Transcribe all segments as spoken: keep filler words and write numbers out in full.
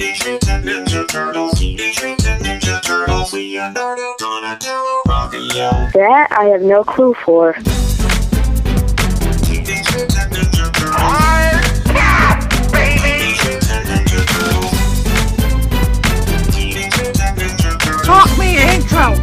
Teenage Mutant Ninja Turtles, Teenage Mutant Ninja Turtles, Leonardo, Donatello, Raphael. That I have no clue for. Teenage Mutant Ninja Turtles. I'm back, baby! Teenage Mutant Ninja Turtles. Teenage Mutant Ninja Turtles. Talk Me Into!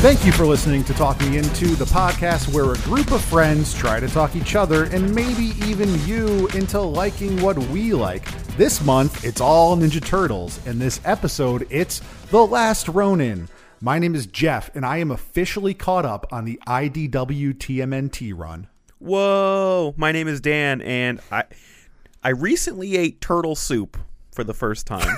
Thank you for listening to Talk Me Into, the podcast where a group of friends try to talk each other and maybe even you into liking what we like. This month, it's all Ninja Turtles, and this episode, it's The Last Ronin. My name is Jeff, and I am officially caught up on the I D W T M N T run. Whoa! My name is Dan, and I, I recently ate turtle soup for the first time.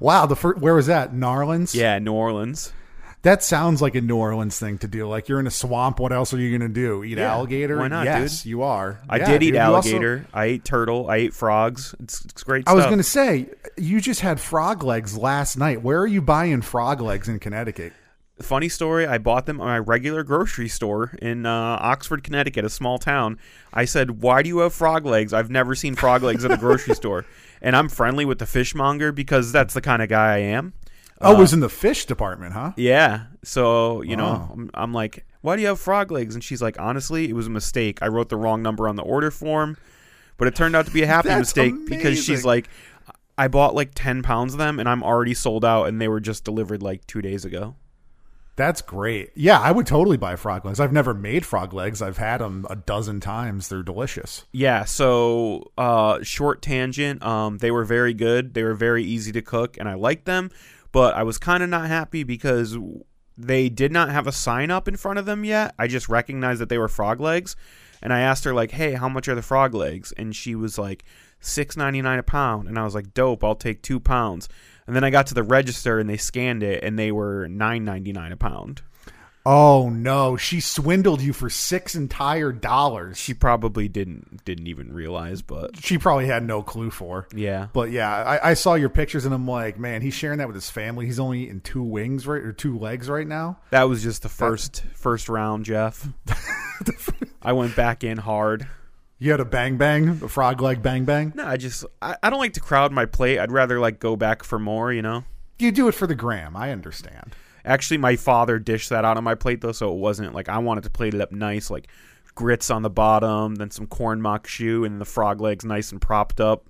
Wow, the fir- where was that? New Orleans? Yeah, New Orleans. That sounds like a New Orleans thing to do. Like, you're in a swamp. What else are you going to do? Eat yeah, alligator? Why not, yes, dude? You are. I yeah, did eat dude. alligator. Also, I ate turtle. I ate frogs. It's, it's great I stuff. I was going to say, you just had frog legs last night. Where are you buying frog legs in Connecticut? Funny story. I bought them at my regular grocery store in uh, Oxford, Connecticut, a small town. I said, why do you have frog legs? I've never seen frog legs at a grocery store. And I'm friendly with the fishmonger because that's the kind of guy I am. Oh, uh, it was in the fish department, huh? Yeah. So, you oh. know, I'm, I'm like, why do you have frog legs? And she's like, honestly, it was a mistake. I wrote the wrong number on the order form, but it turned out to be a happy mistake amazing. because she's like, I bought like ten pounds of them and I'm already sold out and they were just delivered like two days ago. That's great. Yeah, I would totally buy frog legs. I've never made frog legs. I've had them a dozen times. They're delicious. Yeah, so uh, short tangent. Um, they were very good. They were very easy to cook and I liked them. But I was kind of not happy because they did not have a sign up in front of them yet. I just recognized that they were frog legs. And I asked her, like, hey, how much are the frog legs? And she was like, six ninety-nine a pound. And I was like, dope, I'll take two pounds. And then I got to the register and they scanned it and they were nine ninety-nine a pound. Oh, no. She swindled you for six entire dollars. She probably didn't didn't even realize, but... She probably had no clue for. Yeah. But, yeah, I, I saw your pictures, and I'm like, man, he's sharing that with his family. He's only eating two wings right or two legs right now. That was just the first That's... first round, Jeff. I went back in hard. You had a bang bang? A frog leg bang bang? No, I just... I, I don't like to crowd my plate. I'd rather, like, go back for more, you know? You do it for the gram. I understand. Actually, my father dished that out on my plate, though, so it wasn't like I wanted to plate it up nice, like grits on the bottom, then some corn mock shoe, and the frog legs nice and propped up.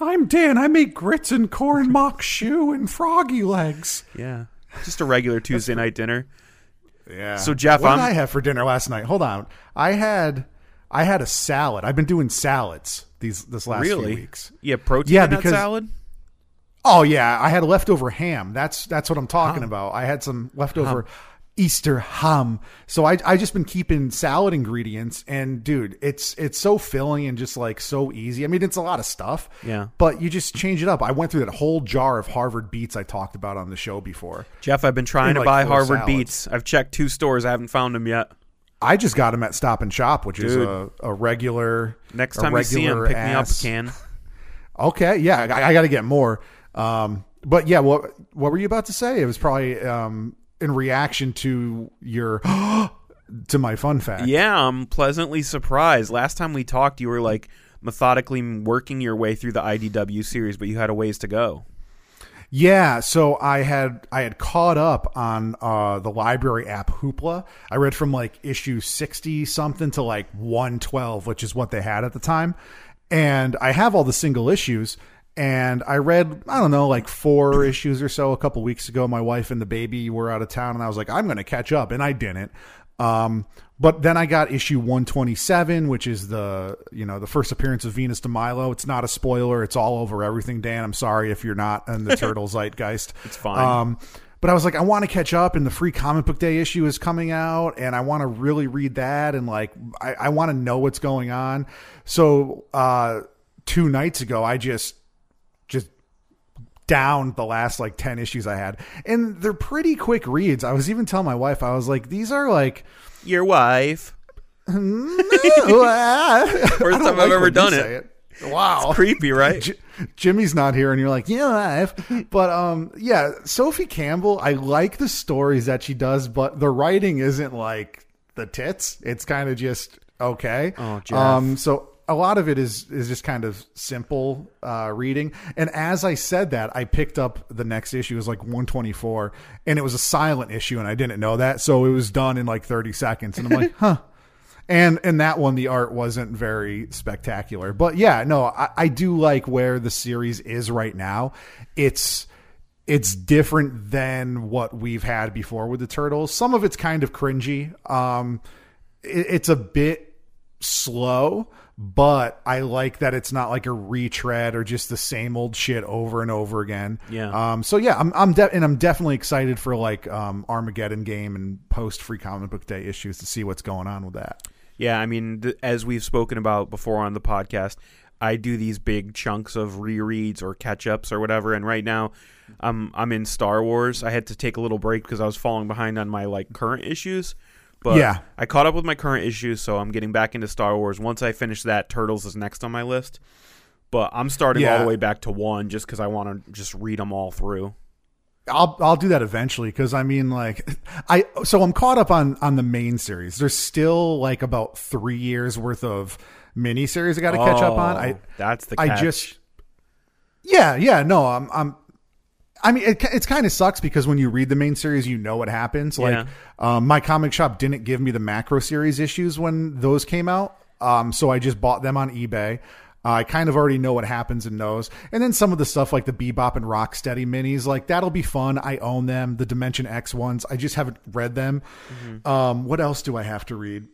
I'm Dan. I make grits and corn mock shoe and froggy legs. Yeah. Just a regular Tuesday night dinner. Yeah. So, Jeff, what I'm... did I have for dinner last night? Hold on. I had I had a salad. I've been doing salads these this last really? few weeks. Yeah, protein yeah, in because... that salad? Oh, yeah. I had leftover ham. That's that's what I'm talking huh. about. I had some leftover huh. Easter ham. So I I just been keeping salad ingredients. And, dude, it's it's so filling and just, like, so easy. I mean, it's a lot of stuff. Yeah. But you just change it up. I went through that whole jar of Harvard beets I talked about on the show before. Jeff, I've been trying and, to like, buy Harvard salads. beets. I've checked two stores. I haven't found them yet. I just got them at Stop and Shop, which dude. is a, a regular Next time regular you see them, pick ass. me up a can. Okay. Yeah. I, I got to get more. Um, but yeah, what, what were you about to say? It was probably, um, in reaction to your, to my fun fact. Yeah. I'm pleasantly surprised. Last time we talked, you were like methodically working your way through the I D W series, but you had a ways to go. Yeah. So I had, I had caught up on, uh, the library app Hoopla. I read from like issue sixty something to like one twelve, which is what they had at the time. And I have all the single issues. And I read, I don't know, like four issues or so a couple weeks ago. My wife and the baby were out of town, and I was like, I'm going to catch up, and I didn't. Um, but then I got issue one twenty-seven, which is the you know the first appearance of Venus de Milo. It's not a spoiler. It's all over everything, Dan. I'm sorry if you're not in the Turtle zeitgeist. It's fine. Um, but I was like, I want to catch up, and the free comic book day issue is coming out, and I want to really read that, and like I, I want to know what's going on. So uh, two nights ago, I just... just down the last like ten issues I had, and they're pretty quick reads. I was even telling my wife, I was like, these are like your wife. No. First time like I've ever done it. it. Wow. It's creepy, right? J- Jimmy's not here and you're like, yeah, wife. But, um, yeah, Sophie Campbell, I like the stories that she does, but the writing isn't like the tits. It's kind of just okay. Oh, Jeff. Um, so a lot of it is, is just kind of simple uh, reading. And as I said that, I picked up the next issue. It was like one twenty-four, and it was a silent issue, and I didn't know that. So it was done in like thirty seconds. And I'm like, huh. And and that one, the art wasn't very spectacular. But yeah, no, I, I do like where the series is right now. It's it's different than what we've had before with the Turtles. Some of it's kind of cringy. Um, it, it's a bit slow, but I like that it's not like a retread or just the same old shit over and over again. Yeah. Um. So yeah, I'm I'm de- and I'm definitely excited for like um Armageddon Game and post Free Comic Book Day issues to see what's going on with that. Yeah, I mean, th- as we've spoken about before on the podcast, I do these big chunks of rereads or catch ups or whatever. And right now, I'm I'm in Star Wars. I had to take a little break because I was falling behind on my like current issues. But yeah. I caught up with my current issues, so I'm getting back into Star Wars. Once I finish that, Turtles is next on my list. But I'm starting yeah. all the way back to one just because I want to just read them all through. I'll I'll do that eventually because, I mean, like, I so I'm caught up on, on the main series. There's still, like, about three years worth of miniseries I got to oh, catch up on. I That's the catch. I just, yeah, yeah, no, I'm... I'm I mean, it it's kind of sucks because when you read the main series, you know what happens. Like, yeah. um, my comic shop didn't give me the macro series issues when those came out. Um, so I just bought them on eBay. Uh, I kind of already know what happens in those. And then some of the stuff like the Bebop and Rocksteady minis, like that'll be fun. I own them. The Dimension X ones, I just haven't read them. Mm-hmm. Um, what else do I have to read?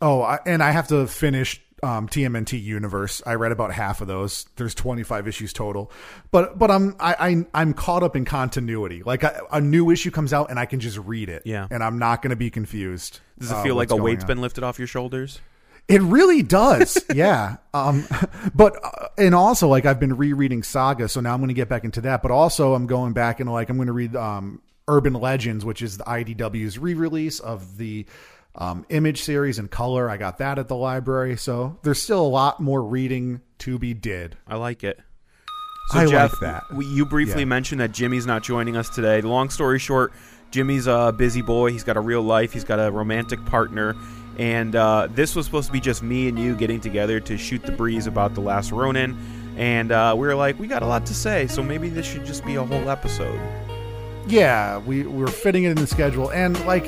Oh, I, and I have to finish Um, T M N T Universe. I read about half of those. There's twenty-five issues total, but but I'm I, I I'm caught up in continuity. Like I, a new issue comes out and I can just read it. Yeah, and I'm not going to be confused. Does it feel uh, like a weight's on. been lifted off your shoulders? It really does. yeah. Um, but uh, and also like I've been rereading Saga, so now I'm going to get back into that. But also I'm going back and like I'm going to read um Urban Legends, which is the I D W's re-release of the Um, Image series in color. I got that at the library, so there's still a lot more reading to be did. I like it. So I Jeff, like that. W- you briefly yeah. mentioned that Jimmy's not joining us today. Long story short, Jimmy's a busy boy. He's got a real life. He's got a romantic partner, and uh, this was supposed to be just me and you getting together to shoot the breeze about The Last Ronin, and uh, we were like, we got a lot to say, so maybe this should just be a whole episode. Yeah, we, we were fitting it in the schedule, and like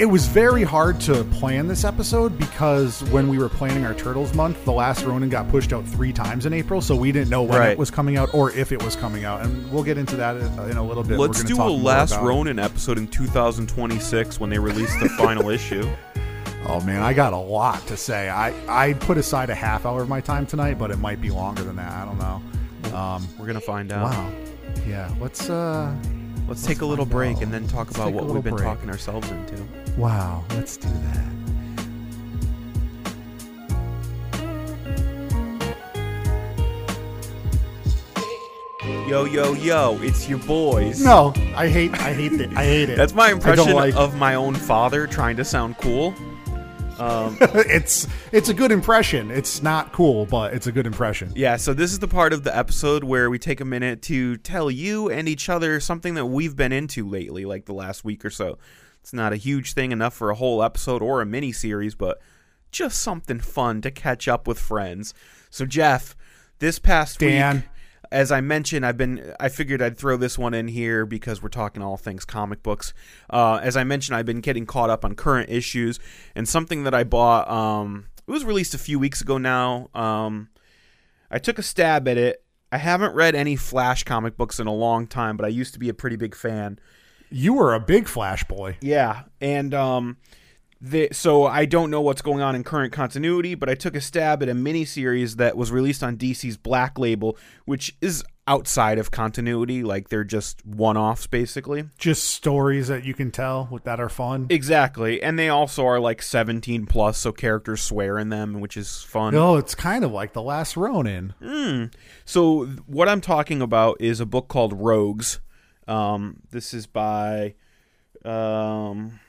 it was very hard to plan this episode because when we were planning our Turtles month, The Last Ronin got pushed out three times in April, so we didn't know when right. it was coming out or if it was coming out, and we'll get into that in a little bit. Let's We're do talk a Last Ronin episode in two thousand twenty-six when they release the final issue. Oh, man, I got a lot to say. I, I put aside a half hour of my time tonight, but it might be longer than that. I don't know. Um, We're going to find out. Wow. Yeah, let's... Uh... Let's, Let's take a little break out. and then talk Let's about what we've been break. talking ourselves into. Wow, let's do that. Yo, yo, yo, it's your boys. No, I hate I hate it. I hate it. That's my impression like... of my own father trying to sound cool. Um, it's it's a good impression. It's not cool, but it's a good impression. Yeah, so this is the part of the episode where we take a minute to tell you and each other something that we've been into lately, like the last week or so. It's not a huge thing enough for a whole episode or a mini-series, but just something fun to catch up with friends. So, Jeff, this past Dan. week, as I mentioned, I've been I figured I'd throw this one in here because we're talking all things comic books. Uh, as I mentioned, I've been getting caught up on current issues, and something that I bought, um, it was released a few weeks ago now. Um, I took a stab at it. I haven't read any Flash comic books in a long time, but I used to be a pretty big fan. You were a big Flash boy. Yeah, and um, the, so I don't know what's going on in current continuity, but I took a stab at a miniseries that was released on D C's Black Label, which is outside of continuity. Like, they're just one-offs, basically. Just stories that you can tell with that are fun. Exactly. And they also are, like, seventeen plus, so characters swear in them, which is fun. No, it's kind of like The Last Ronin. Mm. So what I'm talking about is a book called Rogues. Um, this is by... Um,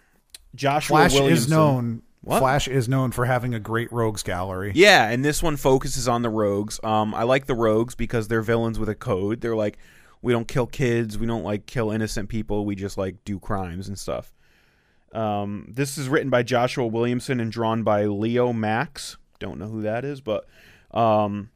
Joshua Flash Williamson. is known. What? Flash is known for having a great rogues gallery. Yeah, and this one focuses on the rogues. Um, I like the rogues because they're villains with a code. They're like, we don't kill kids, we don't like kill innocent people, we just like do crimes and stuff. Um, this is written by Joshua Williamson and drawn by Leo Max. don't know who that is, but um,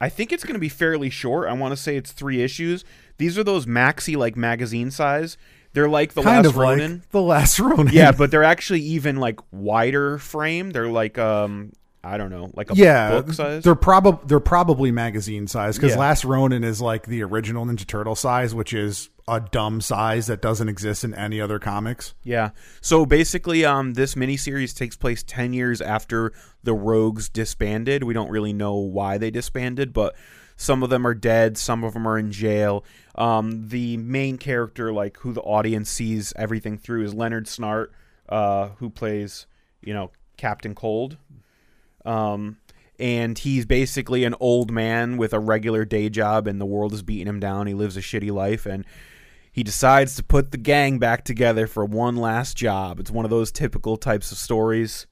I think it's going to be fairly short. I want to say it's three issues. These are those maxi, like, magazine size. They're like The kind Last of Ronin. Like The Last Ronin. Yeah, but they're actually even, like, wider frame. They're like, um, I don't know, like a yeah, book size. They're, prob- they're probably magazine size, because yeah. Last Ronin is like the original Ninja Turtle size, which is a dumb size that doesn't exist in any other comics. Yeah. So basically, um, this miniseries takes place ten years after the Rogues disbanded. We don't really know why they disbanded, but some of them are dead. Some of them are in jail. Um, the main character, like who the audience sees everything through, is Leonard Snart, uh, who plays, you know, Captain Cold. Um, and he's basically an old man with a regular day job, and the world is beating him down. He lives a shitty life, and he decides to put the gang back together for one last job. It's one of those typical types of stories.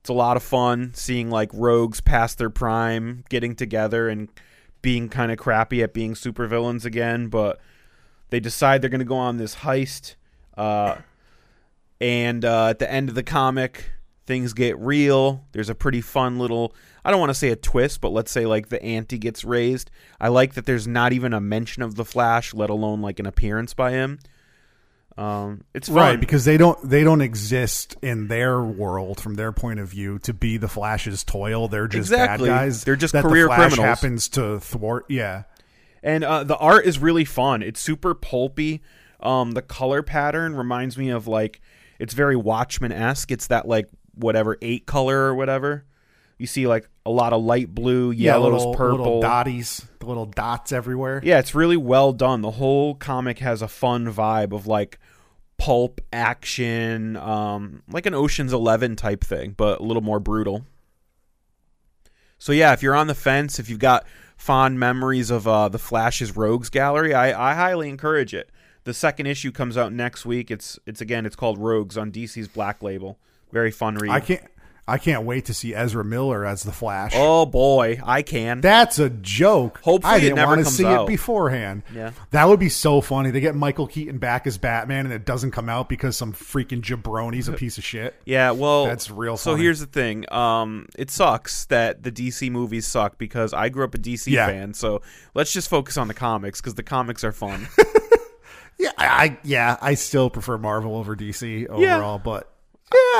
It's a lot of fun seeing, like, rogues past their prime, getting together and being kind of crappy at being supervillains again, but they decide they're going to go on this heist. Uh, and, uh, at the end of the comic, things get real. There's a pretty fun little, I don't want to say a twist, but let's say, like, the ante gets raised. I like that there's not even a mention of the Flash, let alone, like, an appearance by him. Um, it's fun. Right, because they don't they don't exist in their world from their point of view to be the Flash's toil. They're just exactly. bad guys. They're just that career the Flash criminals. Happens to thwart. Yeah, and uh, the art is really fun. It's super pulpy. Um, the color pattern reminds me of, like, it's very Watchmen-esque. It's that, like, whatever eight color or whatever. You see, like, a lot of light blue, yellows, yeah, little, purple, little dotties, little dots everywhere. Yeah, it's really well done. The whole comic has a fun vibe of, like, pulp action, um, like an Ocean's Eleven type thing, but a little more brutal. So yeah, if you're on the fence, if you've got fond memories of uh, the Flash's Rogues Gallery, I, I highly encourage it. The second issue comes out next week. It's it's again, it's called Rogues on D C's Black Label. Very fun read. I can't. I can't wait to see Ezra Miller as the Flash. Oh boy, I can. That's a joke. Hopefully, I didn't it never want to comes see out. It beforehand. Yeah, that would be so funny. They get Michael Keaton back as Batman, and it doesn't come out because some freaking jabroni's a piece of shit. Yeah, well, that's real. Funny. So here's the thing. Um, it sucks that the D C movies suck because I grew up a D C yeah. fan. So let's just focus on the comics because the comics are fun. yeah, I yeah I still prefer Marvel over D C overall, yeah. but.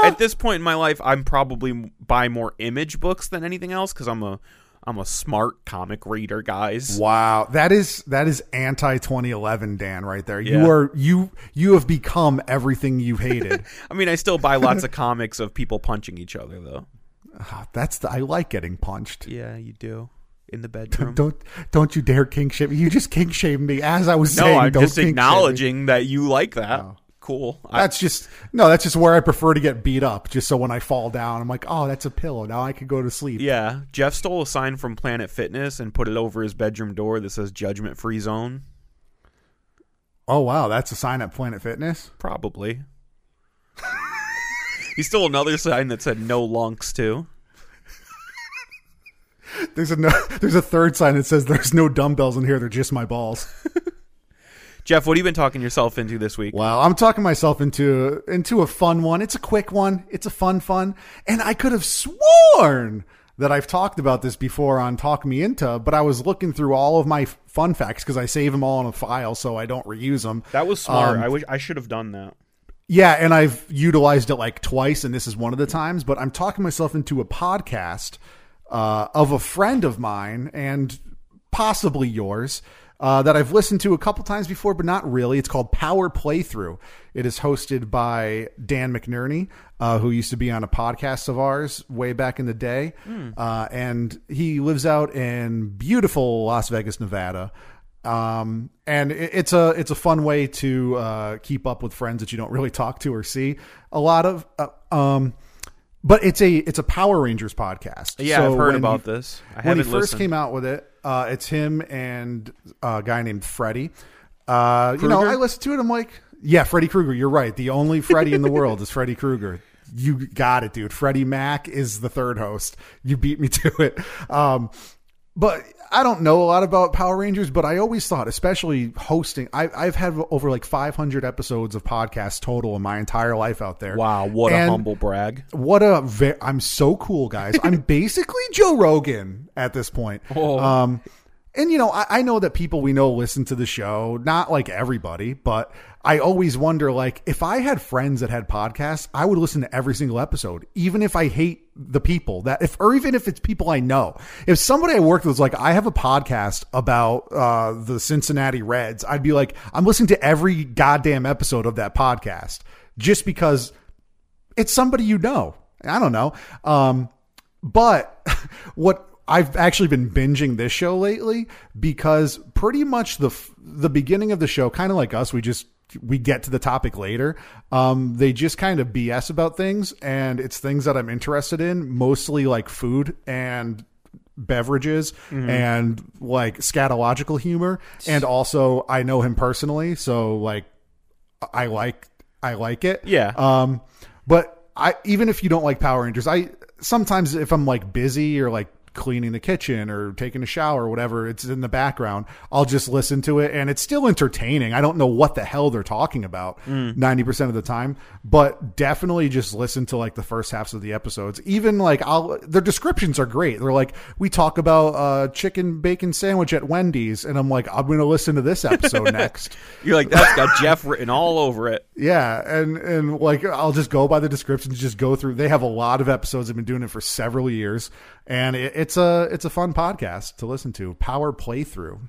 Yeah. At this point in my life, I'm probably buy more Image books than anything else because I'm a I'm a smart comic reader, guys. Wow, that is that is anti twenty eleven Dan right there. Yeah. You are you you have become everything you hated. I mean, I still buy lots of comics of people punching each other though. Uh, that's the, I like getting punched. Yeah, you do in the bedroom. Don't don't, don't you dare kink shame me. You just kink shamed me as I was no, saying. No, I'm don't just acknowledging that you like that. Oh. Cool. That's I, just no. That's just where I prefer to get beat up. Just so when I fall down, I'm like, oh, that's a pillow. Now I can go to sleep. Yeah. Jeff stole a sign from Planet Fitness and put it over his bedroom door that says "Judgment Free Zone." Oh wow, that's a sign at Planet Fitness. Probably. He stole another sign that said "No Lunks" too. There's a no, there's a third sign that says "There's no dumbbells in here. They're just my balls." Jeff, what have you been talking yourself into this week? Well, I'm talking myself into into a fun one. It's a quick one. It's a fun fun. And I could have sworn that I've talked about this before on Talk Me Into, but I was looking through all of my fun facts because I save them all in a file so I don't reuse them. That was smart. Um, I wish I should have done that. Yeah, and I've utilized it like twice, and this is one of the times. But I'm talking myself into a podcast uh, of a friend of mine and possibly yours. Uh, that I've listened to a couple times before, but not really. It's called Power Playthrough. It is hosted by Dan McNerney, uh, who used to be on a podcast of ours way back in the day. Mm. Uh, and he lives out in beautiful Las Vegas, Nevada. Um, and it, it's a it's a fun way to uh, keep up with friends that you don't really talk to or see a lot of. Uh, um, but it's a it's a Power Rangers podcast. Yeah, so I've heard about he, this. I haven't listened. When he first came out with it, Uh, it's him and a guy named Freddy. Uh, you know, I listen to it. I'm like, yeah, Freddy Krueger. You're right. The only Freddy in the world is Freddy Krueger. You got it, dude. Freddy Mac is the third host. You beat me to it. Um, But I don't know a lot about Power Rangers, but I always thought, especially hosting, I, I've had over like five hundred episodes of podcasts total in my entire life out there. Wow, what and a humble brag. What a, ve- I'm so cool, guys. I'm basically Joe Rogan at this point. Oh. Um, and, you know, I, I know that people we know listen to the show, not like everybody, but I always wonder, like, if I had friends that had podcasts, I would listen to every single episode, even if I hate the people that if, or even if it's people I know. If somebody I worked with was like, I have a podcast about uh, the Cincinnati Reds, I'd be like, I'm listening to every goddamn episode of that podcast just because it's somebody you know. I don't know. Um, but what I've actually been binging this show lately, because pretty much the the beginning of the show, kind of like us, we just we get to the topic later. Um, they just kind of B S about things, and it's things that I'm interested in, mostly like food and beverages mm-hmm. and like scatological humor. And also I know him personally. So like, I like, I like it. Yeah. Um, but I, even if you don't like Power Rangers, I sometimes if I'm like busy or like cleaning the kitchen or taking a shower or whatever, it's in the background, I'll just listen to it, and it's still entertaining. I don't know what the hell they're talking about mm. ninety percent of the time, but definitely just listen to like the first halves of the episodes. Even like I'll, their descriptions are great. They're like, we talk about uh chicken bacon sandwich at Wendy's, and I'm like, I'm going to listen to this episode next. You're like, that's got Jeff written all over it. Yeah. And, and like, I'll just go by the descriptions, just go through. They have a lot of episodes. They've been doing it for several years. And it, it's a it's a fun podcast to listen to. Power Playthrough.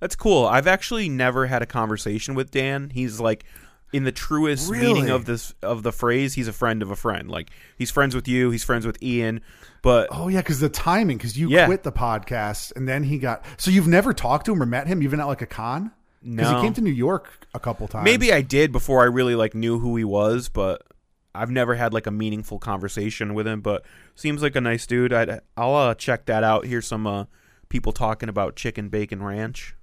That's cool. I've actually never had a conversation with Dan. He's like, in the truest really? meaning of this of the phrase, he's a friend of a friend. Like, he's friends with you. He's friends with Ian. But oh yeah, because the timing. Because you yeah. quit the podcast, and then he got. So you've never talked to him or met him, even at like a con. No, because he came to New York a couple times. Maybe I did before I really like knew who he was, but I've never had like a meaningful conversation with him, but seems like a nice dude. I'd, I'll uh, check that out. Here's some uh, people talking about chicken bacon ranch.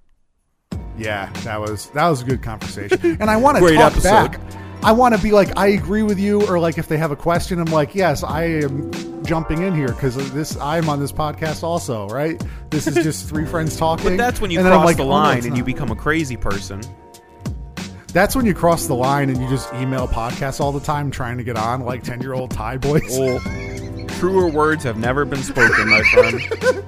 Yeah, that was that was a good conversation. And I want to talk episode. back. I want to be like, I agree with you, or like if they have a question, I'm like, yes, I am jumping in here because this I'm on this podcast also, right? This is just three friends talking. But that's when you and cross like, the line oh, and you become a crazy person. That's when you cross the line and you just email podcasts all the time trying to get on like ten-year-old Thai boys. Well, truer words have never been spoken, my friend.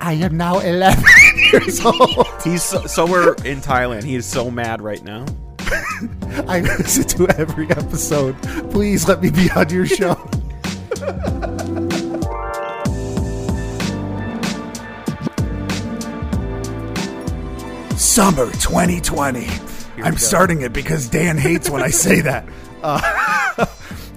I am now eleven years old. He's so, somewhere in Thailand. He is so mad right now. I listen to every episode. Please let me be on your show. Summer twenty twenty. I'm go. starting it because Dan hates when I say that. Uh,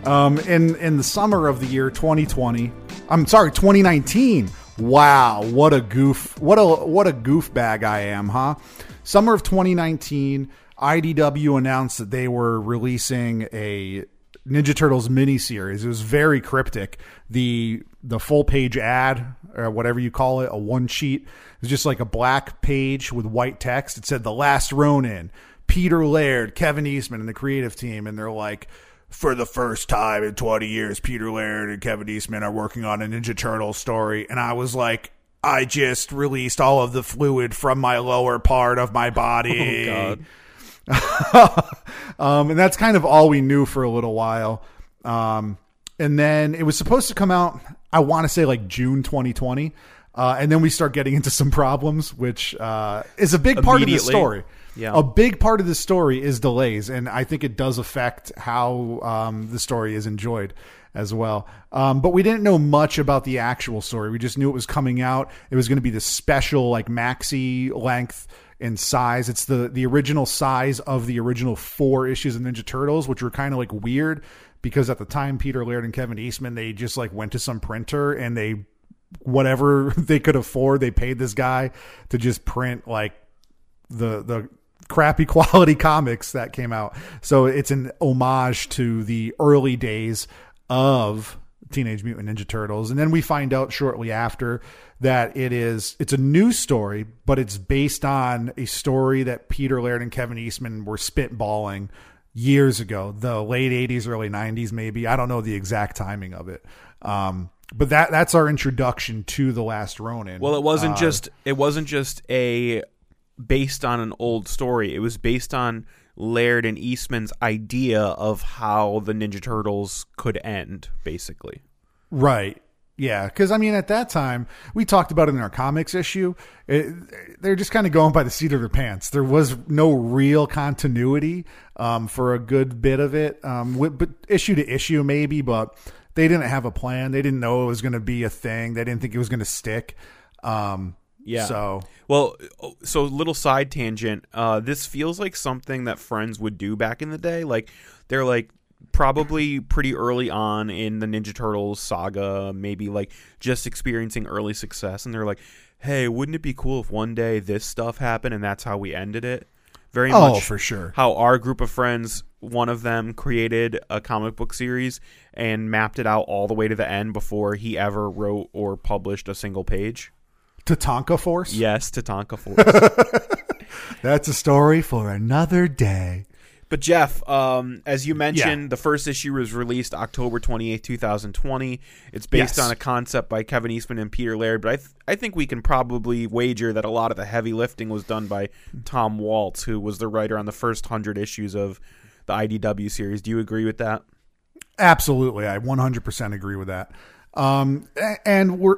um, in in the summer of the year twenty twenty, I'm sorry, twenty nineteen. Wow, what a goof! What a what a goof bag I am, huh? Summer of twenty nineteen, I D W announced that they were releasing a Ninja Turtles miniseries. It was very cryptic. The the full page ad, or whatever you call it, a one sheet. It was just like a black page with white text. It said "The Last Ronin." Peter Laird, Kevin Eastman, and the creative team, and they're like, for the first time in twenty years, Peter Laird and Kevin Eastman are working on a Ninja Turtles story. And I was like, I just released all of the fluid from my lower part of my body. Oh, God. um, and that's kind of all we knew for a little while. Um, and then it was supposed to come out, I want to say like June twenty twenty. Uh, and then we start getting into some problems, which uh, is a big part of the story. Yeah. A big part of the story is delays, and I think it does affect how um, the story is enjoyed as well. Um, but we didn't know much about the actual story. We just knew it was coming out. It was going to be this special, like maxi length and size. It's the the original size of the original four issues of Ninja Turtles, which were kind of like weird because at the time Peter Laird and Kevin Eastman, they just like went to some printer and they whatever they could afford, they paid this guy to just print like the the crappy quality comics that came out. So it's an homage to the early days of Teenage Mutant Ninja Turtles. And then we find out shortly after that it is, it's a new story, but it's based on a story that Peter Laird and Kevin Eastman were spitballing years ago, the late eighties, early nineties, maybe. I don't know the exact timing of it. Um, But that that's our introduction to The Last Ronin. Well, it wasn't uh, just it wasn't just a based on an old story. It was based on Laird and Eastman's idea of how the Ninja Turtles could end, basically. Right. Yeah, because, I mean, at that time, we talked about it in our comics issue. It, they're just kind of going by the seat of their pants. There was no real continuity um, for a good bit of it, um, with, but issue to issue maybe, but they didn't have a plan. They didn't know it was going to be a thing. They didn't think it was going to stick. Um, yeah. So Well, so little side tangent. Uh, this feels like something that Friends would do back in the day. Like, they're like, probably pretty early on in the Ninja Turtles saga, maybe like just experiencing early success, and they're like, hey, wouldn't it be cool if one day this stuff happened and that's how we ended it? Very oh, much for sure. How our group of friends, one of them created a comic book series and mapped it out all the way to the end before he ever wrote or published a single page. Tatanka Force? Yes, Tatanka Force. That's a story for another day. But, Jeff, um, as you mentioned, yeah. the first issue was released October twenty-eighth, two thousand twenty. It's based yes. on a concept by Kevin Eastman and Peter Laird, but I th- I think we can probably wager that a lot of the heavy lifting was done by Tom Waltz, who was the writer on the first one hundred issues of the I D W series. Do you agree with that? Absolutely. I one hundred percent agree with that. Um, and we're...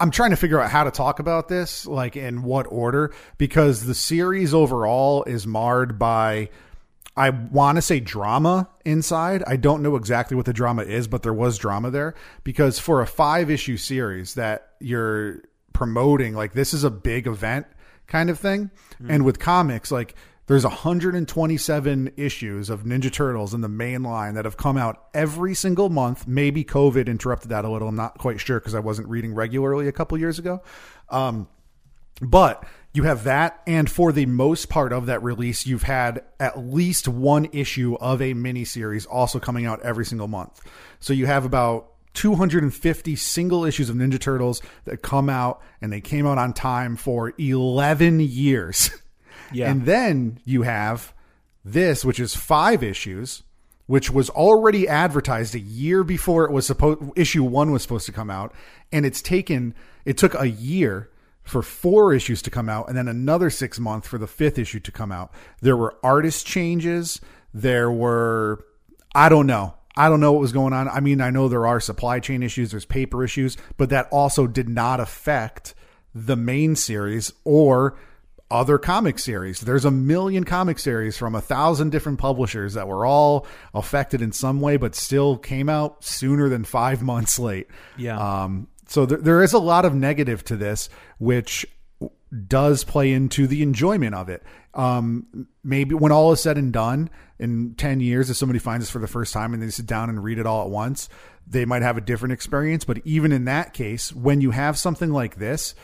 I'm trying to figure out how to talk about this, like in what order, because the series overall is marred by... I want to say drama inside. I don't know exactly what the drama is, but there was drama there, because for a five issue series that you're promoting, like this is a big event kind of thing. Mm-hmm. And with comics, like there's one hundred twenty-seven issues of Ninja Turtles in the main line that have come out every single month. Maybe COVID interrupted that a little. I'm not quite sure, 'cause I wasn't reading regularly a couple years ago. Um, But you have that, and for the most part of that release, you've had at least one issue of a miniseries also coming out every single month. So you have about two hundred fifty single issues of Ninja Turtles that come out, and they came out on time for eleven years. Yeah. And then you have this, which is five issues, which was already advertised a year before it was supposed, issue one was supposed to come out, and it's taken, it took a year for four issues to come out, and then another six month for the fifth issue to come out. There were artist changes. There were, I don't know. I don't know what was going on. I mean, I know there are supply chain issues, there's paper issues, but that also did not affect the main series or other comic series. There's a million comic series from a thousand different publishers that were all affected in some way, but still came out sooner than five months late. Yeah. Um, So there, there is a lot of negative to this, which does play into the enjoyment of it. Um, maybe when all is said and done in ten years, if somebody finds this for the first time and they sit down and read it all at once, they might have a different experience. But even in that case, when you have something like this,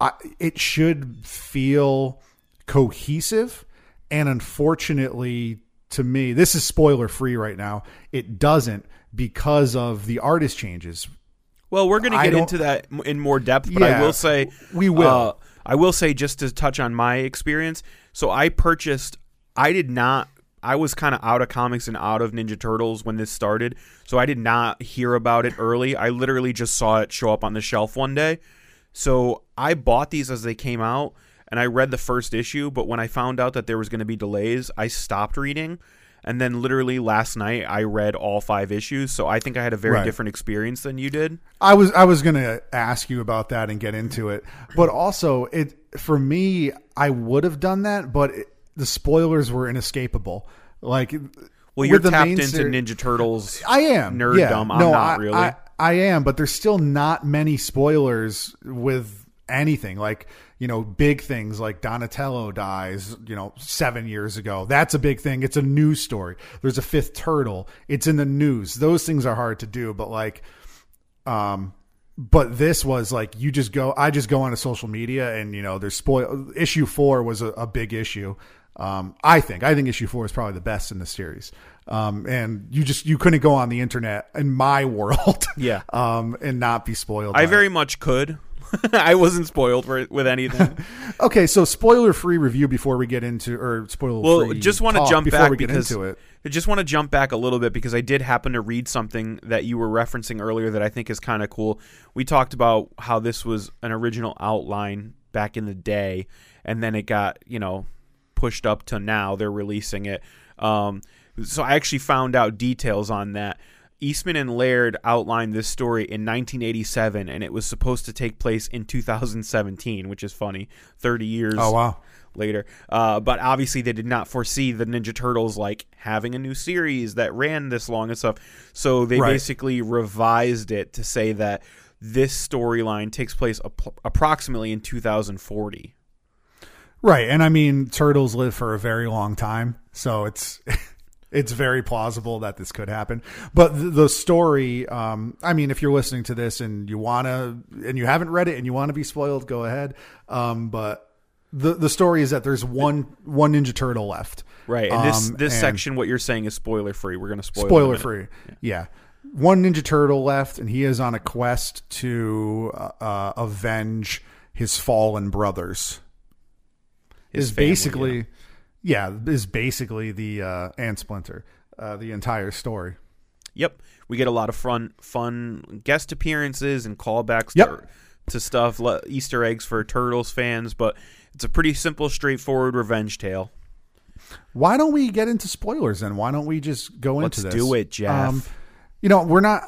I, it should feel cohesive. And unfortunately to me, this is spoiler free right now. It doesn't, because of the artist changes. Well, we're going to get into that in more depth, but yeah, I will say we will. Uh, I will say, just to touch on my experience. So I purchased. I did not. I was kind of out of comics and out of Ninja Turtles when this started, so I did not hear about it early. I literally just saw it show up on the shelf one day. So I bought these as they came out, and I read the first issue. But when I found out that there was going to be delays, I stopped reading. And then literally last night, I read all five issues. So I think I had a very right. different experience than you did. I was I was going to ask you about that and get into it. But also, it for me, I would have done that, but it, the spoilers were inescapable. Like, well, you're tapped into ser- Ninja Turtles. I am. Nerddom. Yeah. I'm no, not I, really. I, I am, but there's still not many spoilers with anything. Like, you know, big things like Donatello dies, you know, seven years ago. That's a big thing. It's a news story. There's a fifth turtle. It's in the news. Those things are hard to do. But like, um, but this was like, you just go, I just go onto social media and, you know, there's spoil. Issue four was a, a big issue. Um, I think, I think issue four is probably the best in the series. Um, and you just, you couldn't go on the internet in my world. Yeah. um, and not be spoiled. I very it. much could. I wasn't spoiled for, with anything. Okay, so spoiler-free review before we get into, or spoiler-free. Well, just want to jump back because into it. I just want to jump back a little bit because I did happen to read something that you were referencing earlier that I think is kind of cool. We talked about how this was an original outline back in the day, and then it got, you know, pushed up to now. They're releasing it. Um, so I actually found out details on that. Eastman and Laird outlined this story in nineteen eighty-seven, and it was supposed to take place in two thousand seventeen, which is funny, thirty years oh, wow. later. Uh, but obviously they did not foresee the Ninja Turtles like having a new series that ran this long and stuff. So they right. basically revised it to say that this storyline takes place ap- approximately in two thousand forty. Right, and I mean, turtles live for a very long time, so it's... It's very plausible that this could happen, but the story, um, I mean, if you're listening to this and you want to, and you haven't read it and you want to be spoiled, go ahead. Um, but the, the story is that there's one, one Ninja Turtle left. Right. And this, um, this and section, what you're saying is spoiler free. We're going to spoil spoiler free. Yeah. yeah. One Ninja Turtle left, and he is on a quest to, uh, avenge his fallen brothers. His is family, basically, yeah. Yeah, is basically the uh, and Splinter, uh, the entire story. Yep, we get a lot of fun, fun guest appearances and callbacks yep. to, to stuff, Easter eggs for Turtles fans. But it's a pretty simple, straightforward revenge tale. Why don't we get into spoilers then? Why don't we just go Let's into this? Let's do it, Jeff. Um, you know, we're not.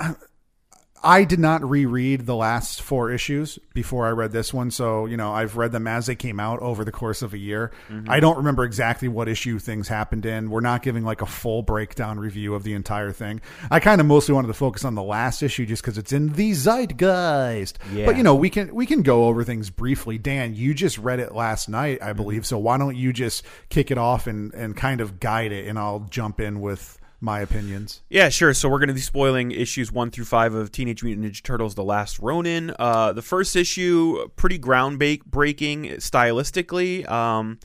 I did not reread the last four issues before I read this one. So, you know, I've read them as they came out over the course of a year. Mm-hmm. I don't remember exactly what issue things happened in. We're not giving like a full breakdown review of the entire thing. I kind of mostly wanted to focus on the last issue just because it's in the zeitgeist. Yeah. But, you know, we can we can go over things briefly. Dan, you just read it last night, I believe. Mm-hmm. So why don't you just kick it off and, and kind of guide it, and I'll jump in with my opinions. Yeah, sure. So we're going to be spoiling issues one through five of Teenage Mutant Ninja Turtles: The Last Ronin. Uh, the first issue, pretty groundbreaking stylistically. Um,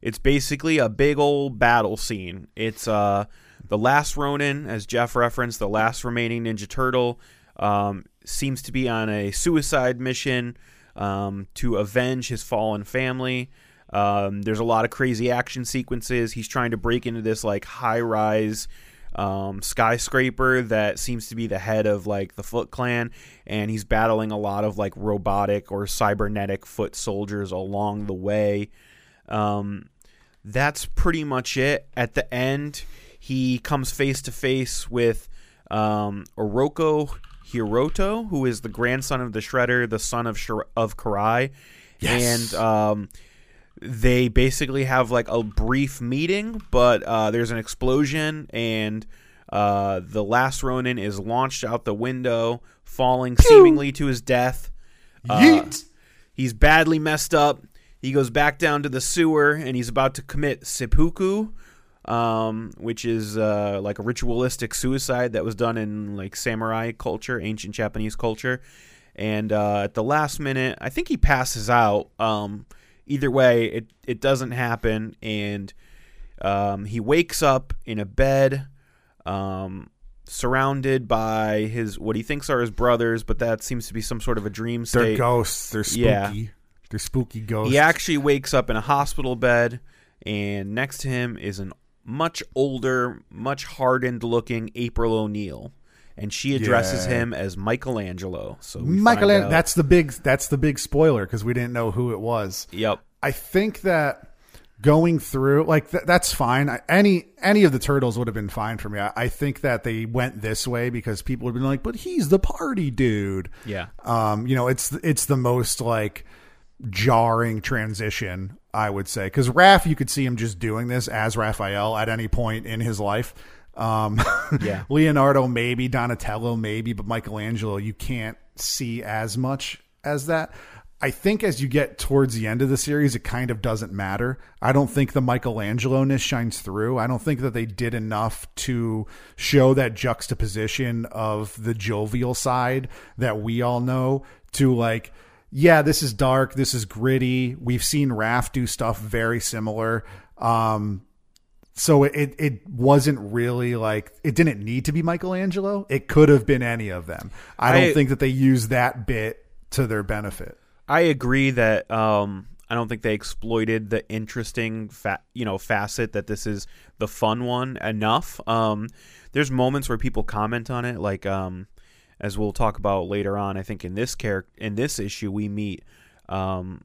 it's basically a big old battle scene. It's uh, the last Ronin, as Jeff referenced, the last remaining Ninja Turtle, um, seems to be on a suicide mission um, to avenge his fallen family. Um, there's a lot of crazy action sequences. He's trying to break into this like high-rise um skyscraper that seems to be the head of like the Foot Clan, and he's battling a lot of like robotic or cybernetic foot soldiers along the way. Um that's pretty much it. At the end, he comes face to face with um Oroko Hiroto, who is the grandson of the Shredder, the son of Shre- of Karai. Yes. And um they basically have like a brief meeting, but uh, there's an explosion, and uh, the last Ronin is launched out the window, falling Pew! seemingly to his death. Yeet! Uh, he's badly messed up. He goes back down to the sewer, and he's about to commit seppuku, um, which is uh, like a ritualistic suicide that was done in like samurai culture, ancient Japanese culture. And uh, at the last minute, I think he passes out. Um, Either way, it, it doesn't happen, and um, he wakes up in a bed um, surrounded by his what he thinks are his brothers, but that seems to be some sort of a dream state. They're ghosts. They're spooky. Yeah. They're spooky ghosts. He actually wakes up in a hospital bed, and next to him is a much older, much hardened-looking April O'Neil. And she addresses yeah. him as Michelangelo. So Michelangelo. That's the big. That's the big spoiler because we didn't know who it was. Yep. I think that going through like th- that's fine. I, any any of the turtles would have been fine for me. I, I think that they went this way because people would have been like, "But he's the party dude." Yeah. Um. You know, it's it's the most like jarring transition, I would say, because Raph, you could see him just doing this as Raphael at any point in his life. Um, yeah. Leonardo, maybe Donatello, maybe, but Michelangelo, you can't see as much as that. I think as you get towards the end of the series, it kind of doesn't matter. I don't think the Michelangelo-ness shines through. I don't think that they did enough to show that juxtaposition of the jovial side that we all know to like, yeah, this is dark. This is gritty. We've seen Raph do stuff very similar. Um, So it it wasn't really like it didn't need to be Michelangelo. It could have been any of them. I don't I, think that they used that bit to their benefit. I agree that um, I don't think they exploited the interesting, fa- you know, facet that this is the fun one enough. Um, there's moments where people comment on it, like um, as we'll talk about later on. I think in this character, in this issue, we meet um,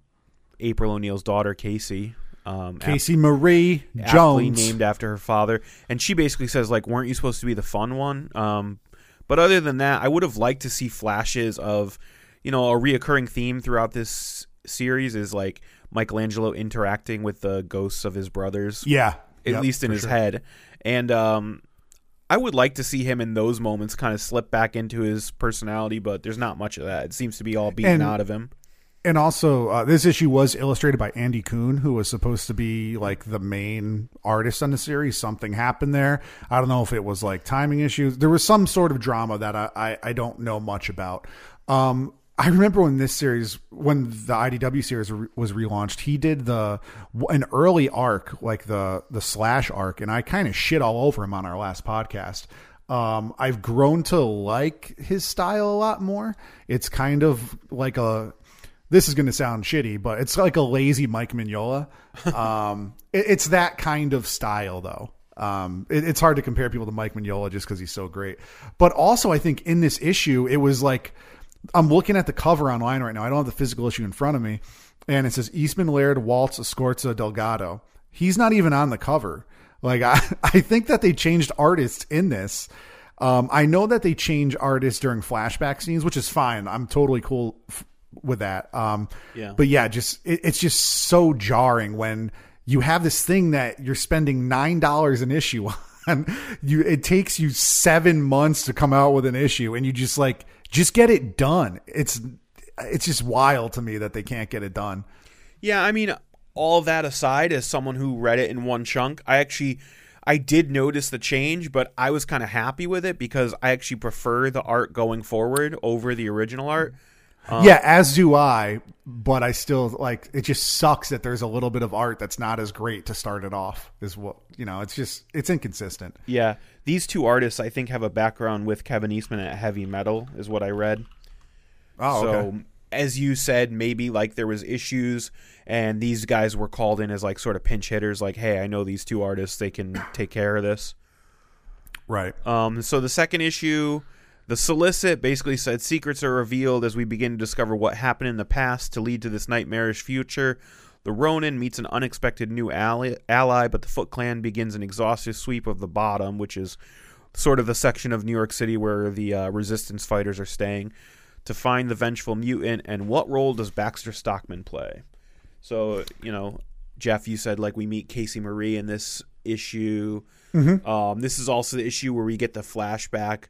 April O'Neil's daughter, Casey. Um, Casey Marie Jones, named after her father, and she basically says, like, weren't you supposed to be the fun one? Um, but other than that, I would have liked to see flashes of, you know, a reoccurring theme throughout this series is like Michelangelo interacting with the ghosts of his brothers, yeah, at yep, least in his sure. head, and um, I would like to see him in those moments kind of slip back into his personality, but there's not much of that. It seems to be all beaten and- out of him. And also, uh, this issue was illustrated by Andy Kuhn, who was supposed to be like the main artist on the series. Something happened there. I don't know if it was like timing issues. There was some sort of drama that I, I, I don't know much about. Um, I remember when this series, when the I D W series re- was relaunched, he did the an early arc, like the the Slash arc, and I kind of shit all over him on our last podcast. Um, I've grown to like his style a lot more. It's kind of like a... This is going to sound shitty, but it's like a lazy Mike Mignola. Um, it, it's that kind of style, though. Um, it, it's hard to compare people to Mike Mignola just because he's so great. But also, I think in this issue, it was like, I'm looking at the cover online right now. I don't have the physical issue in front of me. And it says Eastman, Laird, Waltz, Escorza, Delgado. He's not even on the cover. Like, I, I think that they changed artists in this. Um, I know that they change artists during flashback scenes, which is fine. I'm totally cool f- with that. Um, yeah. But yeah, just, it, it's just so jarring when you have this thing that you're spending nine dollars an issue on. You, it takes you seven months to come out with an issue and you just like, just get it done. It's, it's just wild to me that they can't get it done. Yeah. I mean, all that aside, as someone who read it in one chunk, I actually, I did notice the change, but I was kind of happy with it because I actually prefer the art going forward over the original art. Um, yeah, as do I, but I still like, it just sucks that there's a little bit of art that's not as great to start it off is what, you know, it's just, it's inconsistent. Yeah. These two artists, I think, have a background with Kevin Eastman at Heavy Metal is what I read. Oh, so okay. As you said, maybe like there was issues and these guys were called in as like sort of pinch hitters. Like, hey, I know these two artists, they can take care of this. Right. Um. So the second issue, the solicit basically said secrets are revealed as we begin to discover what happened in the past to lead to this nightmarish future. The Ronin meets an unexpected new ally, ally, but the Foot Clan begins an exhaustive sweep of the bottom, which is sort of the section of New York City where the uh, resistance fighters are staying, to find the vengeful mutant. And what role does Baxter Stockman play? So, you know, Jeff, you said like we meet Casey Marie in this issue. Mm-hmm. Um, this is also the issue where we get the flashback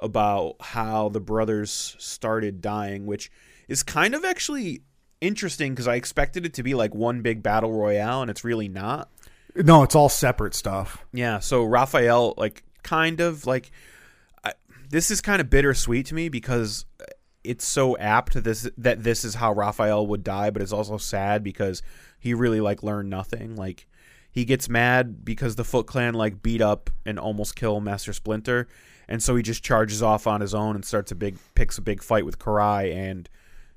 about how the brothers started dying, which is kind of actually interesting because I expected it to be like one big battle royale and it's really not. No, it's all separate stuff. Yeah. So Raphael, like kind of like I, this is kind of bittersweet to me because it's so apt to this, that this is how Raphael would die, but it's also sad because he really like learned nothing. Like he gets mad because the Foot Clan like beat up and almost kill Master Splinter. And so he just charges off on his own and starts a big, picks a big fight with Karai, and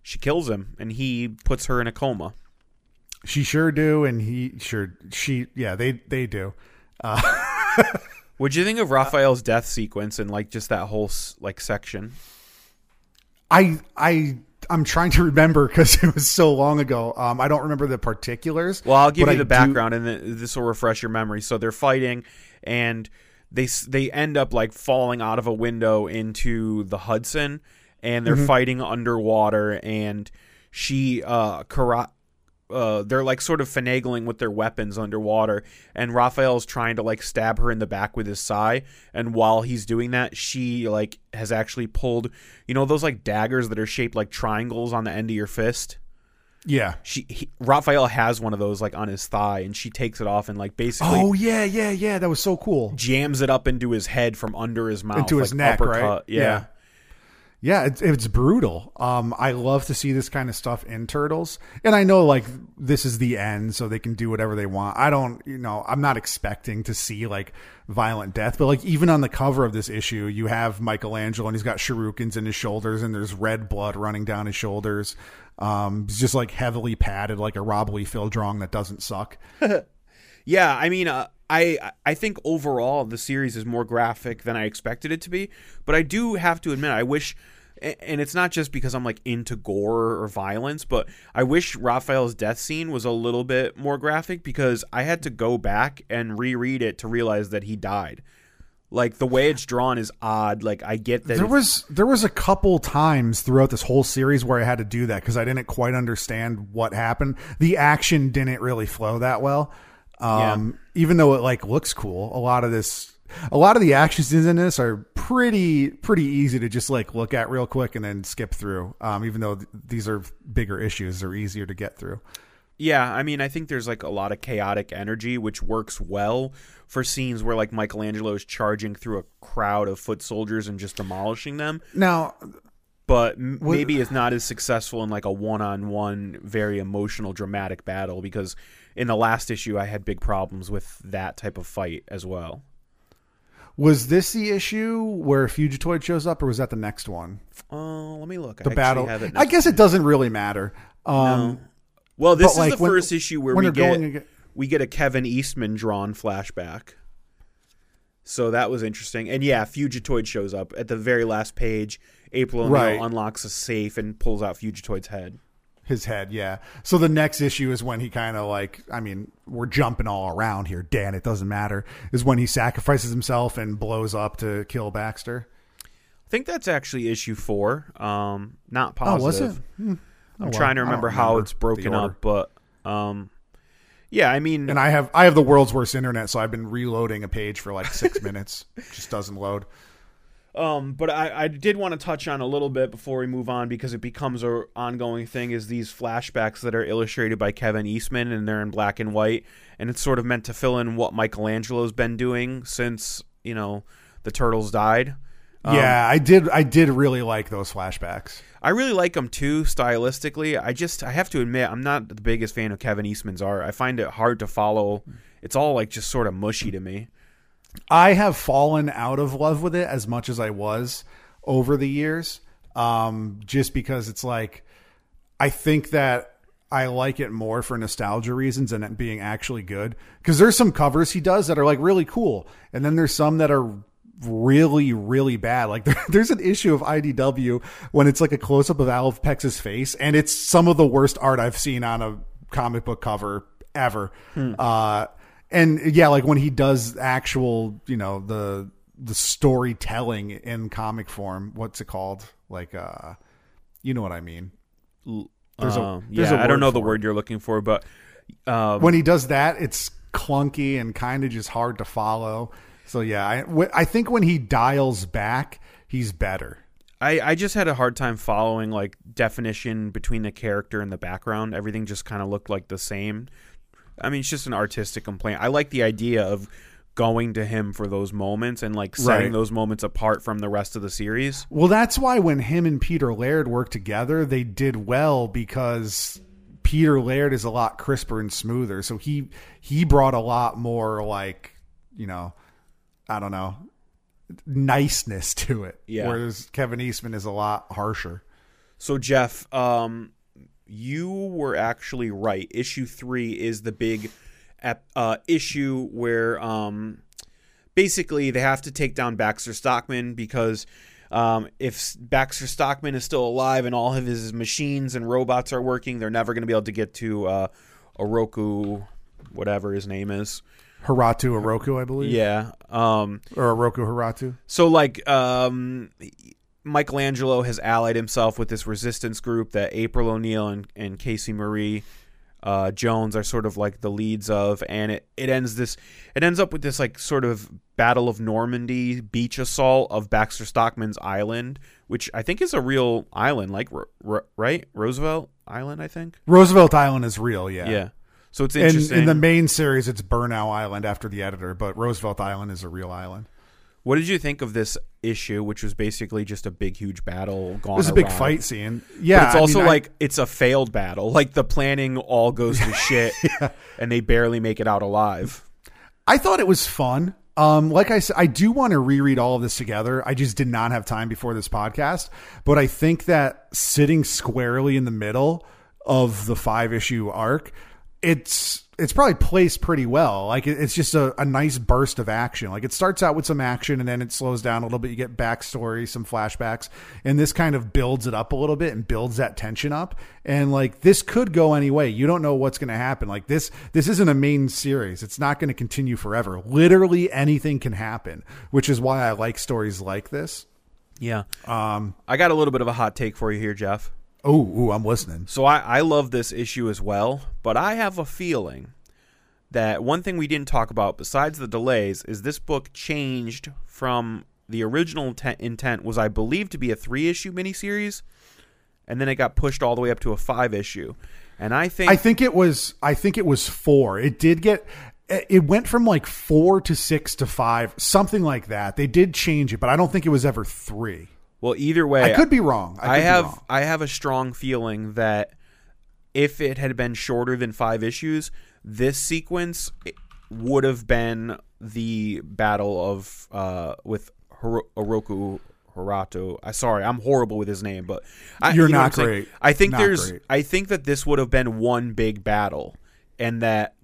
she kills him, and he puts her in a coma. She sure do, and he sure she yeah they they do. Uh, What'd you think of Raphael's death sequence and like just that whole like section? I I I'm trying to remember because it was so long ago. Um, I don't remember the particulars. Well, I'll give you the I background, do... and this will refresh your memory. So they're fighting, and They they end up like falling out of a window into the Hudson, and they're mm-hmm. fighting underwater. And she, uh, Karai, uh, they're like sort of finagling with their weapons underwater. And Raphael's trying to like stab her in the back with his sai. And while he's doing that, she like has actually pulled, you know, those like daggers that are shaped like triangles on the end of your fist. Yeah, she he, Raphael has one of those like on his thigh, and she takes it off and like basically. Oh yeah, yeah, yeah. That was so cool. Jams it up into his head from under his mouth, into his like neck, uppercut. Right? Yeah. yeah, Yeah, it's, it's brutal. Um, I love to see this kind of stuff in Turtles. And I know, like, this is the end, so they can do whatever they want. I don't, you know, I'm not expecting to see, like, violent death. But, like, even on the cover of this issue, you have Michelangelo, and he's got shurikens in his shoulders, and there's red blood running down his shoulders. Um, he's just, like, heavily padded, like a Rob Liefeld drawing that doesn't suck. Yeah, I mean... Uh... I I think overall the series is more graphic than I expected it to be, but I do have to admit I wish, and it's not just because I'm like into gore or violence, but I wish Raphael's death scene was a little bit more graphic because I had to go back and reread it to realize that he died. Like, the way it's drawn is odd. Like, I get that. There was there was a couple times throughout this whole series where I had to do that because I didn't quite understand what happened. The action didn't really flow that well. Um, yeah. Even though it like looks cool, a lot of this, a lot of the actions in this are pretty, pretty easy to just like look at real quick and then skip through. Um, even though th- these are bigger issues, they're easier to get through. Yeah. I mean, I think there's like a lot of chaotic energy, which works well for scenes where like Michelangelo is charging through a crowd of foot soldiers and just demolishing them. Now, but maybe what, it's not as successful in like a one-on-one, very emotional, dramatic battle because in the last issue, I had big problems with that type of fight as well. Was this the issue where Fugitoid shows up, or was that the next one? Oh, uh, let me look. The I battle. Have it I guess time. It doesn't really matter. Um, no. Well, this is like, the when, first issue where we get, get we get a Kevin Eastman drawn flashback. So that was interesting. And yeah, Fugitoid shows up at the very last page. April O'Neil right. unlocks a safe and pulls out Fugitoid's head. His head, yeah. So the next issue is when he kind of like, I mean, we're jumping all around here, Dan, it doesn't matter, is when he sacrifices himself and blows up to kill Baxter. I think that's actually issue four. Um, not positive. Oh, was it? Hmm. I'm oh, trying well, to remember how remember it's broken up, but... Um, yeah, I mean, and I have I have the world's worst internet, so I've been reloading a page for like six minutes. It just doesn't load. Um, but I, I did want to touch on a little bit before we move on because it becomes an ongoing thing is these flashbacks that are illustrated by Kevin Eastman and they're in black and white. And it's sort of meant to fill in what Michelangelo's been doing since, you know, the Turtles died. Um, yeah, I did. I did really like those flashbacks. I really like them, too, stylistically. I just I have to admit, I'm not the biggest fan of Kevin Eastman's art. I find it hard to follow. It's all like just sort of mushy to me. I have fallen out of love with it as much as I was over the years, um, just because it's like I think that I like it more for nostalgia reasons and it being actually good because there's some covers he does that are like really cool. And then there's some that are really, really bad. Like there, there's an issue of I D W when it's like a close up of Alf Pex's face. And it's some of the worst art I've seen on a comic book cover ever. Hmm. Uh, And yeah, like when he does actual, you know, the the storytelling in comic form, what's it called? Like, uh, you know what I mean? There's a, uh, there's yeah, a I don't know the word it. You're looking for, but um, when he does that, it's clunky and kind of just hard to follow. So yeah, I, w- I think when he dials back, he's better. I, I just had a hard time following like definition between the character and the background. Everything just kind of looked like the same. I mean, it's just an artistic complaint. I like the idea of going to him for those moments and like setting right. those moments apart from the rest of the series. Well, that's why when him and Peter Laird worked together, they did well because Peter Laird is a lot crisper and smoother. So he, he brought a lot more like, you know, I don't know, niceness to it. Yeah. Whereas Kevin Eastman is a lot harsher. So Jeff, um, you were actually right. Issue three is the big uh, issue where um, basically they have to take down Baxter Stockman because um, if Baxter Stockman is still alive and all of his machines and robots are working, they're never going to be able to get to uh, Oroko, whatever his name is. Hiroto Oroko, I believe. Yeah. Um, or Oroko Hiroto. So like... Um, Michelangelo has allied himself with this resistance group that April O'Neil and, and Casey Marie uh, Jones are sort of like the leads of, and it, it ends this it ends up with this like sort of Battle of Normandy beach assault of Baxter Stockman's island, which I think is a real island, like r- r- right Roosevelt Island, I think Roosevelt Island is real, yeah, yeah. So it's interesting. In, in the main series, it's Burnout Island after the editor, but Roosevelt Island is a real island. What did you think of this issue, which was basically just a big, huge battle gone around? It was a big fight scene. Yeah. But it's also I mean, like I, it's a failed battle. Like the planning all goes to shit, yeah. and they barely make it out alive. I thought it was fun. Um, like I said, I do want to reread all of this together. I just did not have time before this podcast. But I think that sitting squarely in the middle of the five issue arc, it's it's probably placed pretty well. Like it's just a, a nice burst of action. Like it starts out with some action and then it slows down a little bit. You get backstory, some flashbacks, and this kind of builds it up a little bit and builds that tension up. And like, this could go any way. You don't know what's going to happen. Like this, this isn't a main series. It's not going to continue forever. Literally anything can happen, which is why I like stories like this. Yeah. Um, I got a little bit of a hot take for you here, Jeff. Oh, ooh, I'm listening. So I, I love this issue as well, but I have a feeling that one thing we didn't talk about besides the delays is this book changed from the original te- intent was, I believe, to be a three-issue miniseries, and then it got pushed all the way up to a five-issue. And I think I think it was I think it was four. It did get it went from like four to six to five, something like that. They did change it, but I don't think it was ever three. Well, either way, I could be wrong. I, I have wrong. I have a strong feeling that if it had been shorter than five issues, this sequence would have been the battle of uh, with Hiro- Oroko Hiroto. I sorry, I'm horrible with his name, but I, you're you know not great. Saying? I think not there's. Great. I think that this would have been one big battle, and that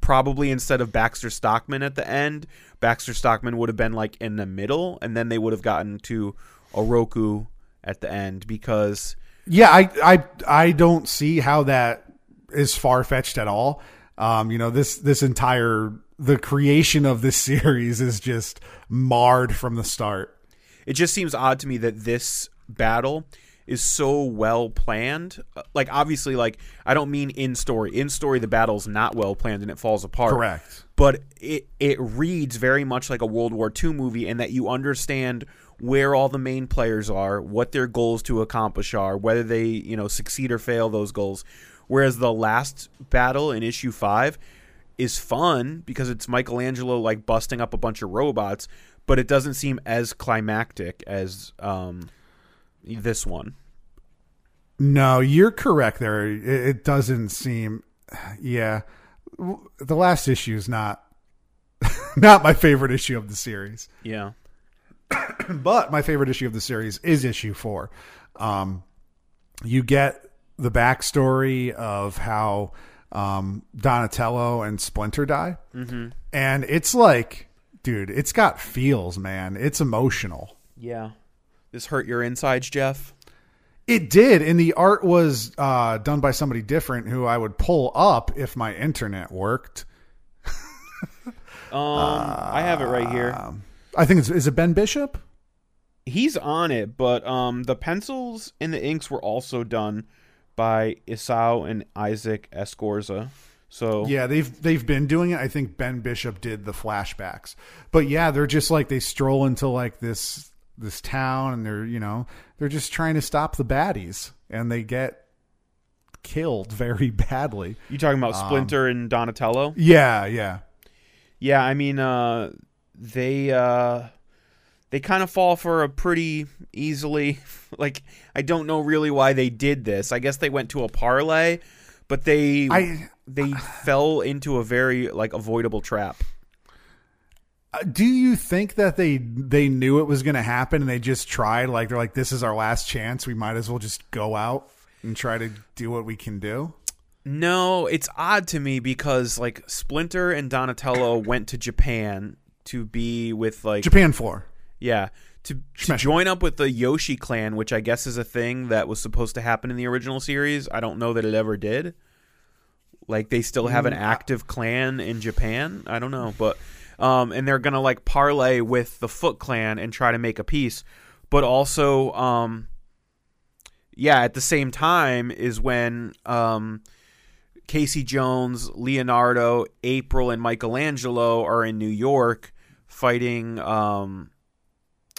probably instead of Baxter Stockman at the end, Baxter Stockman would have been like in the middle, and then they would have gotten to Oroko at the end because yeah, I I, I don't see how that is far-fetched at all. Um, you know, this this entire the creation of this series is just marred from the start. It just seems odd to me that this battle is so well planned. Like obviously, like I don't mean in story. In story, the battle's not well planned and it falls apart. Correct. But it, it reads very much like a World War Two movie in that you understand where all the main players are, what their goals to accomplish are, whether they, you know, succeed or fail those goals. Whereas the last battle in issue five is fun because it's Michelangelo like busting up a bunch of robots, but it doesn't seem as climactic as um, this one. No, you're correct there. It, it doesn't seem, yeah. The last issue is not not my favorite issue of the series. Yeah. But my favorite issue of the series is issue four. Um, you get the backstory of how um, Donatello and Splinter die. Mm-hmm. And it's like, dude, it's got feels, man. It's emotional. Yeah. This hurt your insides, Jeff? It did, and the art was uh, done by somebody different who I would pull up if my internet worked. um, uh, I have it right here. I think it's is it Ben Bishop? He's on it, but um, the pencils and the inks were also done by Isao and Isaac Escorza. So yeah, they've they've been doing it. I think Ben Bishop did the flashbacks, but yeah, they're just like they stroll into like this. this town and they're, you know, they're just trying to stop the baddies and they get killed very badly. You talking about Splinter um, and Donatello? Yeah. Yeah. Yeah. I mean, uh, they, uh, they kind of fall for a pretty easily, like, I don't know really why they did this. I guess they went to a parlay, but they, I, they I, fell into a very like avoidable trap. Do you think that they they knew it was going to happen and they just tried? Like they're like, this is our last chance. We might as well just go out and try to do what we can do. No, it's odd to me because like Splinter and Donatello went to Japan to be with like Japan Four. Yeah, to, to join up with the Yoshi clan, which I guess is a thing that was supposed to happen in the original series. I don't know that it ever did. Like they still have an active clan in Japan. I don't know, but. Um, and they're going to like parlay with the Foot Clan and try to make a peace. But also, um, yeah, at the same time is when um, Casey Jones, Leonardo, April, and Michelangelo are in New York fighting, um,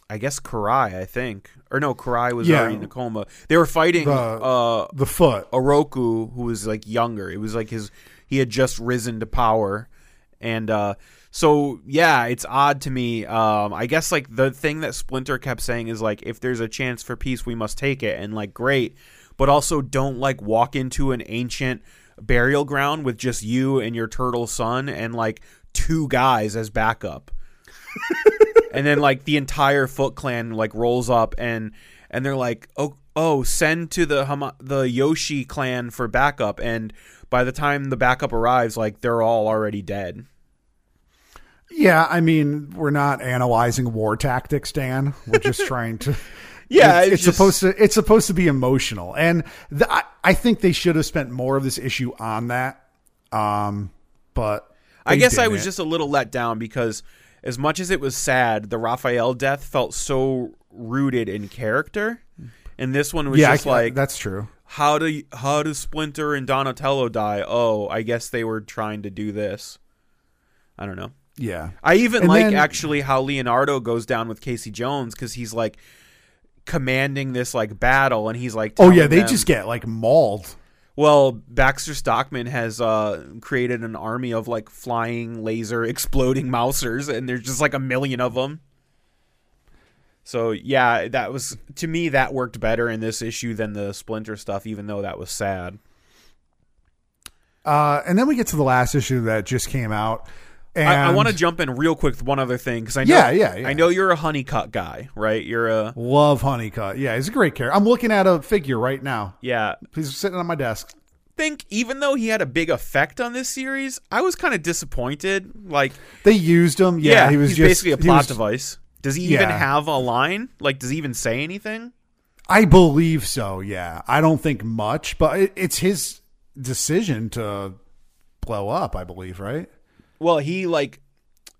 I guess, Karai, I think. Or no, Karai was yeah. already in a coma. They were fighting the, uh, the Foot. Oroko, who was like younger. It was like his he had just risen to power. And uh, So yeah, it's odd to me. Um, I guess like the thing that Splinter kept saying is like, if there's a chance for peace, we must take it. And like, great, but also don't like walk into an ancient burial ground with just you and your turtle son and like two guys as backup. And then like the entire Foot Clan like rolls up and and they're like, oh oh, send to the Hama- the Yoshi clan for backup. And by the time the backup arrives, like they're all already dead. Yeah, I mean, we're not analyzing war tactics, Dan. We're just trying to. Yeah, it's, it's, it's just, supposed to. It's supposed to be emotional, and the, I, I think they should have spent more of this issue on that. Um, but I guess didn't. I was just a little let down because, as much as it was sad, the Raphael death felt so rooted in character, and this one was yeah, just I, like that's true. How do how do Splinter and Donatello die? Oh, I guess they were trying to do this. I don't know. Yeah, I even and like then, actually how Leonardo goes down with Casey Jones because he's like commanding this like battle and he's like, oh yeah, they them, just get like mauled. Well, Baxter Stockman has uh, created an army of like flying laser exploding mousers and there's just like a million of them. So yeah, that was to me that worked better in this issue than the Splinter stuff, even though that was sad. Uh, and then we get to the last issue that just came out. And I, I want to jump in real quick with one other thing because I know yeah, yeah, yeah. I know you're a Honeycutt guy, right? You're a love Honeycutt. Yeah, he's a great character. I'm looking at a figure right now. Yeah, he's sitting on my desk. Think even though he had a big effect on this series, I was kind of disappointed. Like they used him. Yeah, yeah he was he's just, basically a plot was, device. Does he yeah. even have a line? Like, does he even say anything? I believe so. Yeah, I don't think much, but it, it's his decision to blow up. I believe, right? Well, he, like,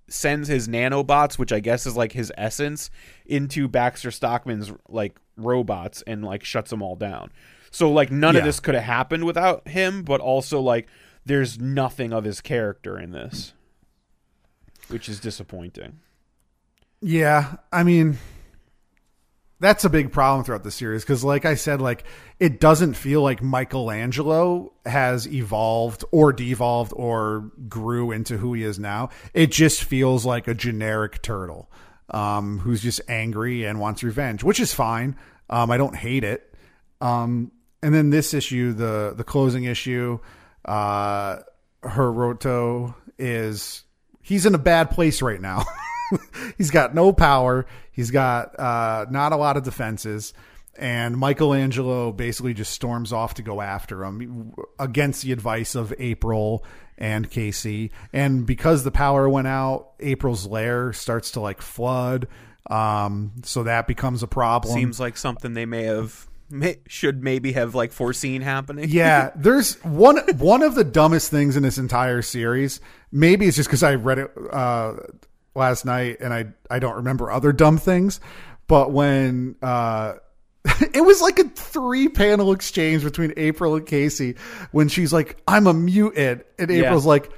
sends his nanobots, which I guess is, like, his essence, into Baxter Stockman's, like, robots and, like, shuts them all down. So, like, none yeah. of this could have happened without him, but also, like, there's nothing of his character in this, which is disappointing. Yeah, I mean, that's a big problem throughout the series because, like I said, like, it doesn't feel like Michelangelo has evolved or devolved or grew into who he is now. It just feels like a generic turtle um, who's just angry and wants revenge, which is fine. Um, I don't hate it. Um, and then this issue, the the closing issue, uh, Hiroto is he's in a bad place right now. He's got no power. He's got uh, not a lot of defenses. And Michelangelo basically just storms off to go after him against the advice of April and Casey. And because the power went out, April's lair starts to like flood. Um, so that becomes a problem. Seems like something they may have may, should maybe have like foreseen happening. Yeah, there's one one of the dumbest things in this entire series. Maybe it's just because I read it uh, last night and I I don't remember other dumb things. But when uh it was like a three panel exchange between April and Casey when she's like, I'm a mutant. And April's yeah. like,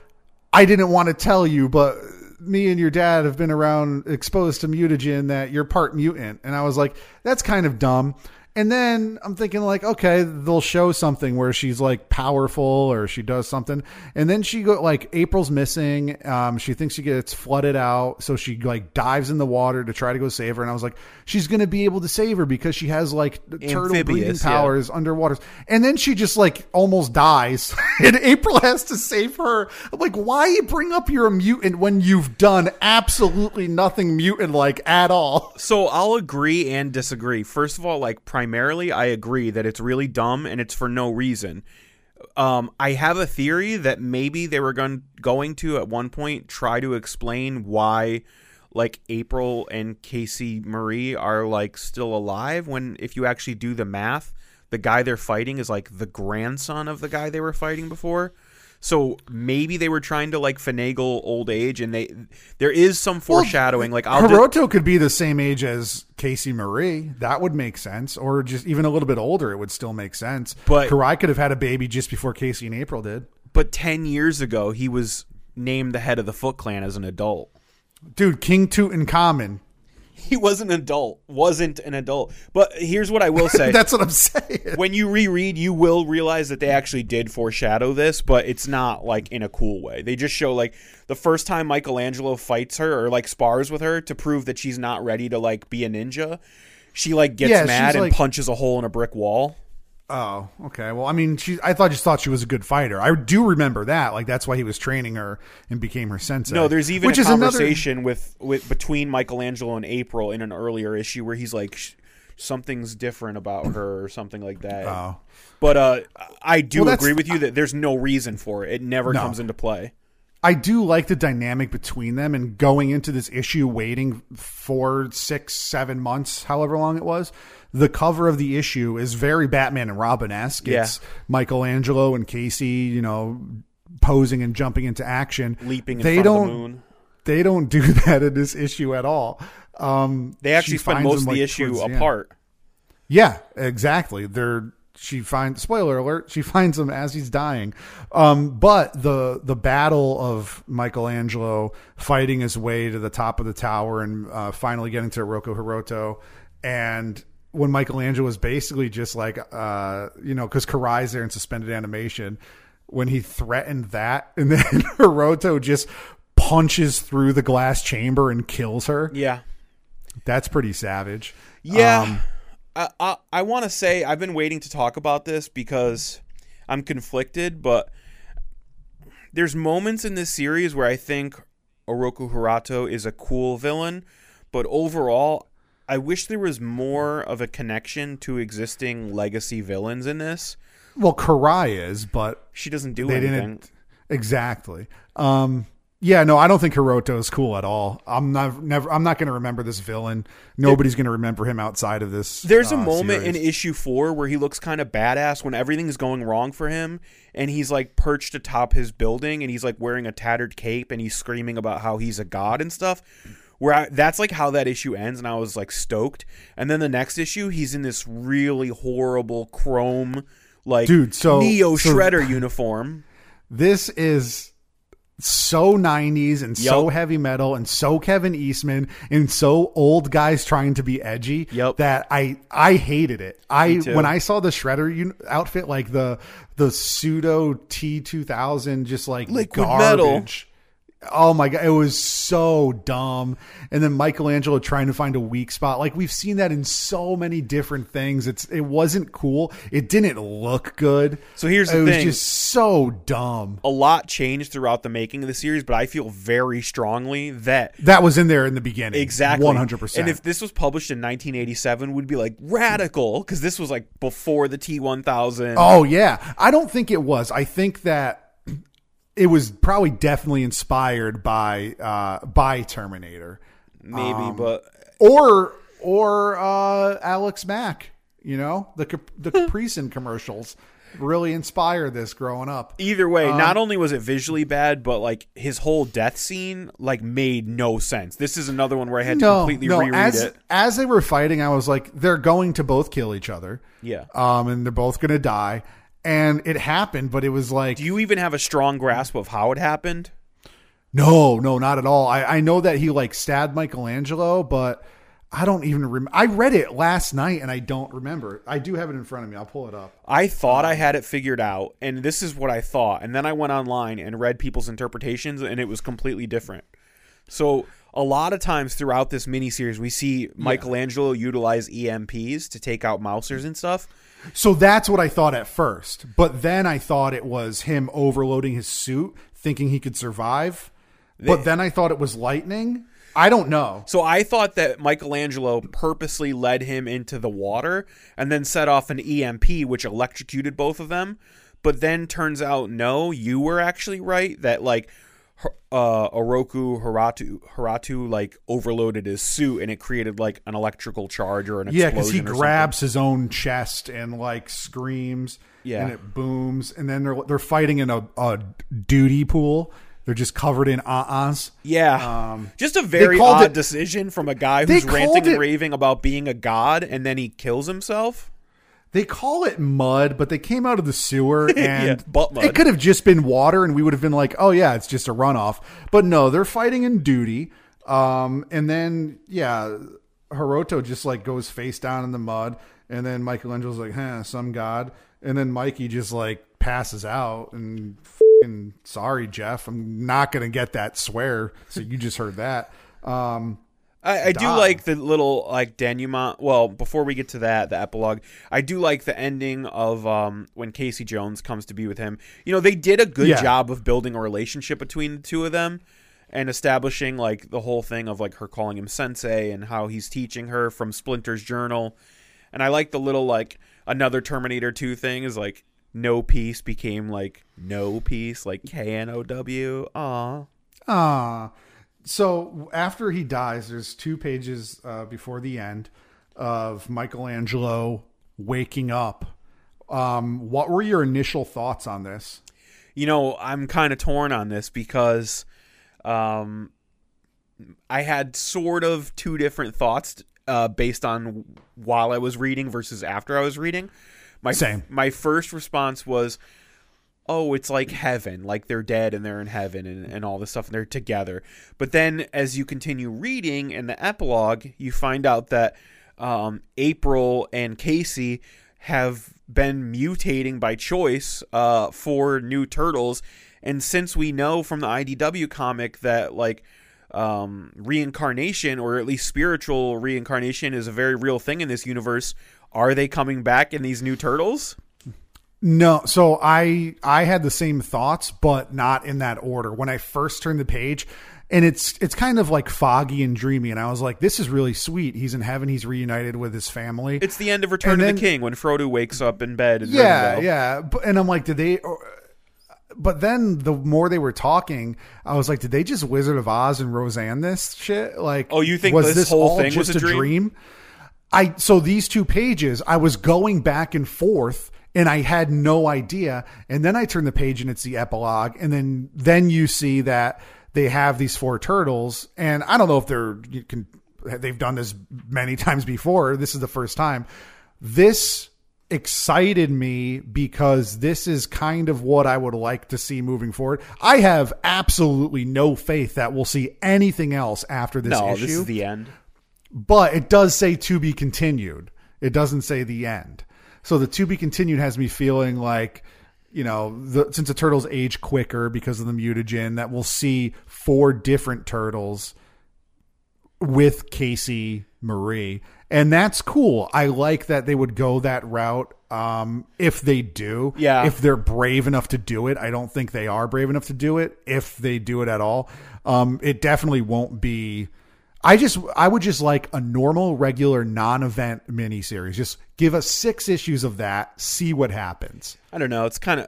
I didn't want to tell you, but me and your dad have been around exposed to mutagen that you're part mutant. And I was like, that's kind of dumb. And then I'm thinking like, okay, they'll show something where she's like powerful or she does something. And then she go like April's missing. Um, she thinks she gets flooded out. So she like dives in the water to try to go save her. And I was like, she's going to be able to save her because she has like turtle breathing powers yeah. underwater. And then she just like almost dies and April has to save her. I'm like, why bring up you're a mutant when you've done absolutely nothing mutant like at all? So I'll agree and disagree. First of all, like primarily. Primarily, I agree that it's really dumb and it's for no reason. Um, I have a theory that maybe they were going going to at one point try to explain why, like April and Casey Marie are like still alive when, if you actually do the math, the guy they're fighting is like the grandson of the guy they were fighting before. So maybe they were trying to like finagle old age, and they there is some foreshadowing. Well, like I'll Hiroto di- could be the same age as Casey Marie, that would make sense, or just even a little bit older, it would still make sense. But Karai could have had a baby just before Casey and April did. But ten years ago, he was named the head of the Foot Clan as an adult. Dude, King Tutankhamun. He was an adult. Wasn't an adult. But here's what I will say. That's what I'm saying. When you reread, you will realize that they actually did foreshadow this, but it's not, like, in a cool way. They just show, like, the first time Michelangelo fights her or, like, spars with her to prove that she's not ready to, like, be a ninja, she, like, gets yeah, mad and like... punches a hole in a brick wall. Oh, okay. Well, I mean, she, I thought just thought she was a good fighter. I do remember that. Like, that's why he was training her and became her sensei. No, there's even Which a conversation another... with, with between Michelangelo and April in an earlier issue where he's like, something's different about her or something like that. Oh. But uh, I do well, agree with you that there's no reason for it. It never no. comes into play. I do like the dynamic between them, and going into this issue, waiting four, six, seven months, however long it was. The cover of the issue is very Batman and Robin-esque. Yeah. It's Michelangelo and Casey, you know, posing and jumping into action. Leaping in they front don't, of the moon. They don't do that in this issue at all. Um, they actually spend most them, of the like, issue apart. The yeah, exactly. They're... She finds, spoiler alert, she finds him as he's dying. Um, but the the battle of Michelangelo fighting his way to the top of the tower and uh, finally getting to Oroko Hiroto. And when Michelangelo was basically just like, uh, you know, because Karai's there in suspended animation, when he threatened that, and then Hiroto just punches through the glass chamber and kills her. Yeah. That's pretty savage. Yeah. Um, I I, I want to say I've been waiting to talk about this because I'm conflicted, but there's moments in this series where I think Oroko Hiroto is a cool villain, but overall, I wish there was more of a connection to existing legacy villains in this. Well, Karai is, but she doesn't do anything. Didn't, exactly. Um, Yeah, no, I don't think Hiroto is cool at all. I'm not never. I'm not going to remember this villain. Nobody's going to remember him outside of this. There's uh, a moment series. in issue four where he looks kind of badass when everything's going wrong for him, and he's like perched atop his building, and he's like wearing a tattered cape, and he's screaming about how he's a god and stuff. Where I, that's like how that issue ends, and I was like stoked. And then the next issue, he's in this really horrible chrome, like dude, so, Neo so, Shredder uniform. This is. So nineties and yep. so heavy metal and so Kevin Eastman and so old guys trying to be edgy yep. that I I hated it. I when I saw the Shredder un- outfit, like the the pseudo T two thousand, just like liquid garbage. Metal. Oh my god, it was so dumb. And then Michelangelo trying to find a weak spot. Like we've seen that in so many different things. It's it wasn't cool. It didn't look good. So here's the it thing. It was just so dumb. A lot changed throughout the making of the series, but I feel very strongly that that was in there in the beginning. Exactly. one hundred percent. And if this was published in nineteen eighty-seven, we'd be like radical, because this was like before the T one thousand. Oh yeah. I don't think it was. I think that it was probably definitely inspired by uh, by Terminator, maybe, um, but or or uh, Alex Mack. You know, the the Capricin commercials really inspired this growing up. Either way, um, not only was it visually bad, but like his whole death scene like made no sense. This is another one where I had no, to completely no, reread as, it. As they were fighting, I was like, they're going to both kill each other. Yeah, um, and they're both going to die. And it happened, but it was like... Do you even have a strong grasp of how it happened? No, no, not at all. I, I know that he, like, stabbed Michelangelo, but I don't even remember. I read it last night, and I don't remember. I do have it in front of me. I'll pull it up. I thought I had it figured out, and this is what I thought. And then I went online and read people's interpretations, and it was completely different. So a lot of times throughout this miniseries, we see Michelangelo yeah. utilize E M Ps to take out mousers and stuff. So that's what I thought at first, but then I thought it was him overloading his suit, thinking he could survive. But then I thought it was lightning. I don't know. So I thought that Michelangelo purposely led him into the water and then set off an E M P, which electrocuted both of them. But then turns out, no, you were actually right that like uh, Oroko Hiroto, Hiroto like overloaded his suit and it created like an electrical charge or an explosion. Yeah, because he grabs something. His own chest and like screams, yeah. and it booms, and then they're they're fighting in a, a duty pool. They're just covered in uh-uhs. Yeah, um, just a very odd it, decision from a guy who's ranting it, and raving about being a god, and then he kills himself. They call it mud, but they came out of the sewer, and yeah, butt mud. It could have just been water, and we would have been like, oh, yeah, it's just a runoff. But no, they're fighting in duty. Um, and then, yeah, Hiroto just like goes face down in the mud, and then Michelangelo's like, huh, some god. And then Mikey just like passes out and fucking, sorry, Jeff, I'm not going to get that swear. So you just heard that. Um, I, I do like the little like denouement. Well, before we get to that, the epilogue, I do like the ending of um, when Casey Jones comes to be with him. You know, they did a good yeah. job of building a relationship between the two of them. And establishing, like, the whole thing of, like, her calling him sensei and how he's teaching her from Splinter's journal. And I like the little, like, another Terminator two thing is, like, no peace became, like, no peace. Like, K N O W. Aw. Aw. So, after he dies, there's two pages uh, before the end of Michelangelo waking up. Um, what were your initial thoughts on this? You know, I'm kind of torn on this because... Um, I had sort of two different thoughts uh, based on while I was reading versus after I was reading. My Same. My first response was, oh, it's like heaven, like they're dead and they're in heaven and, and all this stuff and they're together. But then as you continue reading in the epilogue, you find out that um, April and Casey have been mutating by choice uh, for new turtles. And since we know from the I D W comic that, like, um, reincarnation, or at least spiritual reincarnation, is a very real thing in this universe, are they coming back in these new turtles? No. So I I had the same thoughts, but not in that order. When I first turned the page, and it's it's kind of, like, foggy and dreamy, and I was like, this is really sweet. He's in heaven. He's reunited with his family. It's the end of Return then, of the King when Frodo wakes up in bed. And yeah, yeah. And I'm like, did they... Or, But then the more they were talking, I was like, did they just Wizard of Oz and Roseanne this shit? Like, oh, you think was this, this whole all thing just was a dream? dream? I so these two pages, I was going back and forth and I had no idea. And then I turn the page and it's the epilogue. And then, then you see that they have these four turtles. And I don't know if they're, you can, they've done this many times before. This is the first time. This excited me because this is kind of what I would like to see moving forward. I have absolutely no faith that we'll see anything else after this no, issue. This is the end. But it does say to be continued. It doesn't say the end. So the to be continued has me feeling like, you know, the, since the turtles age quicker because of the mutagen, that we'll see four different turtles with Casey Marie. And that's cool. I like that they would go that route um, if they do. Yeah. If they're brave enough to do it. I don't think they are brave enough to do it if they do it at all. Um, it definitely won't be. I just I would just like a normal, regular, non-event miniseries. Just give us six issues of that. See what happens. I don't know. It's kind of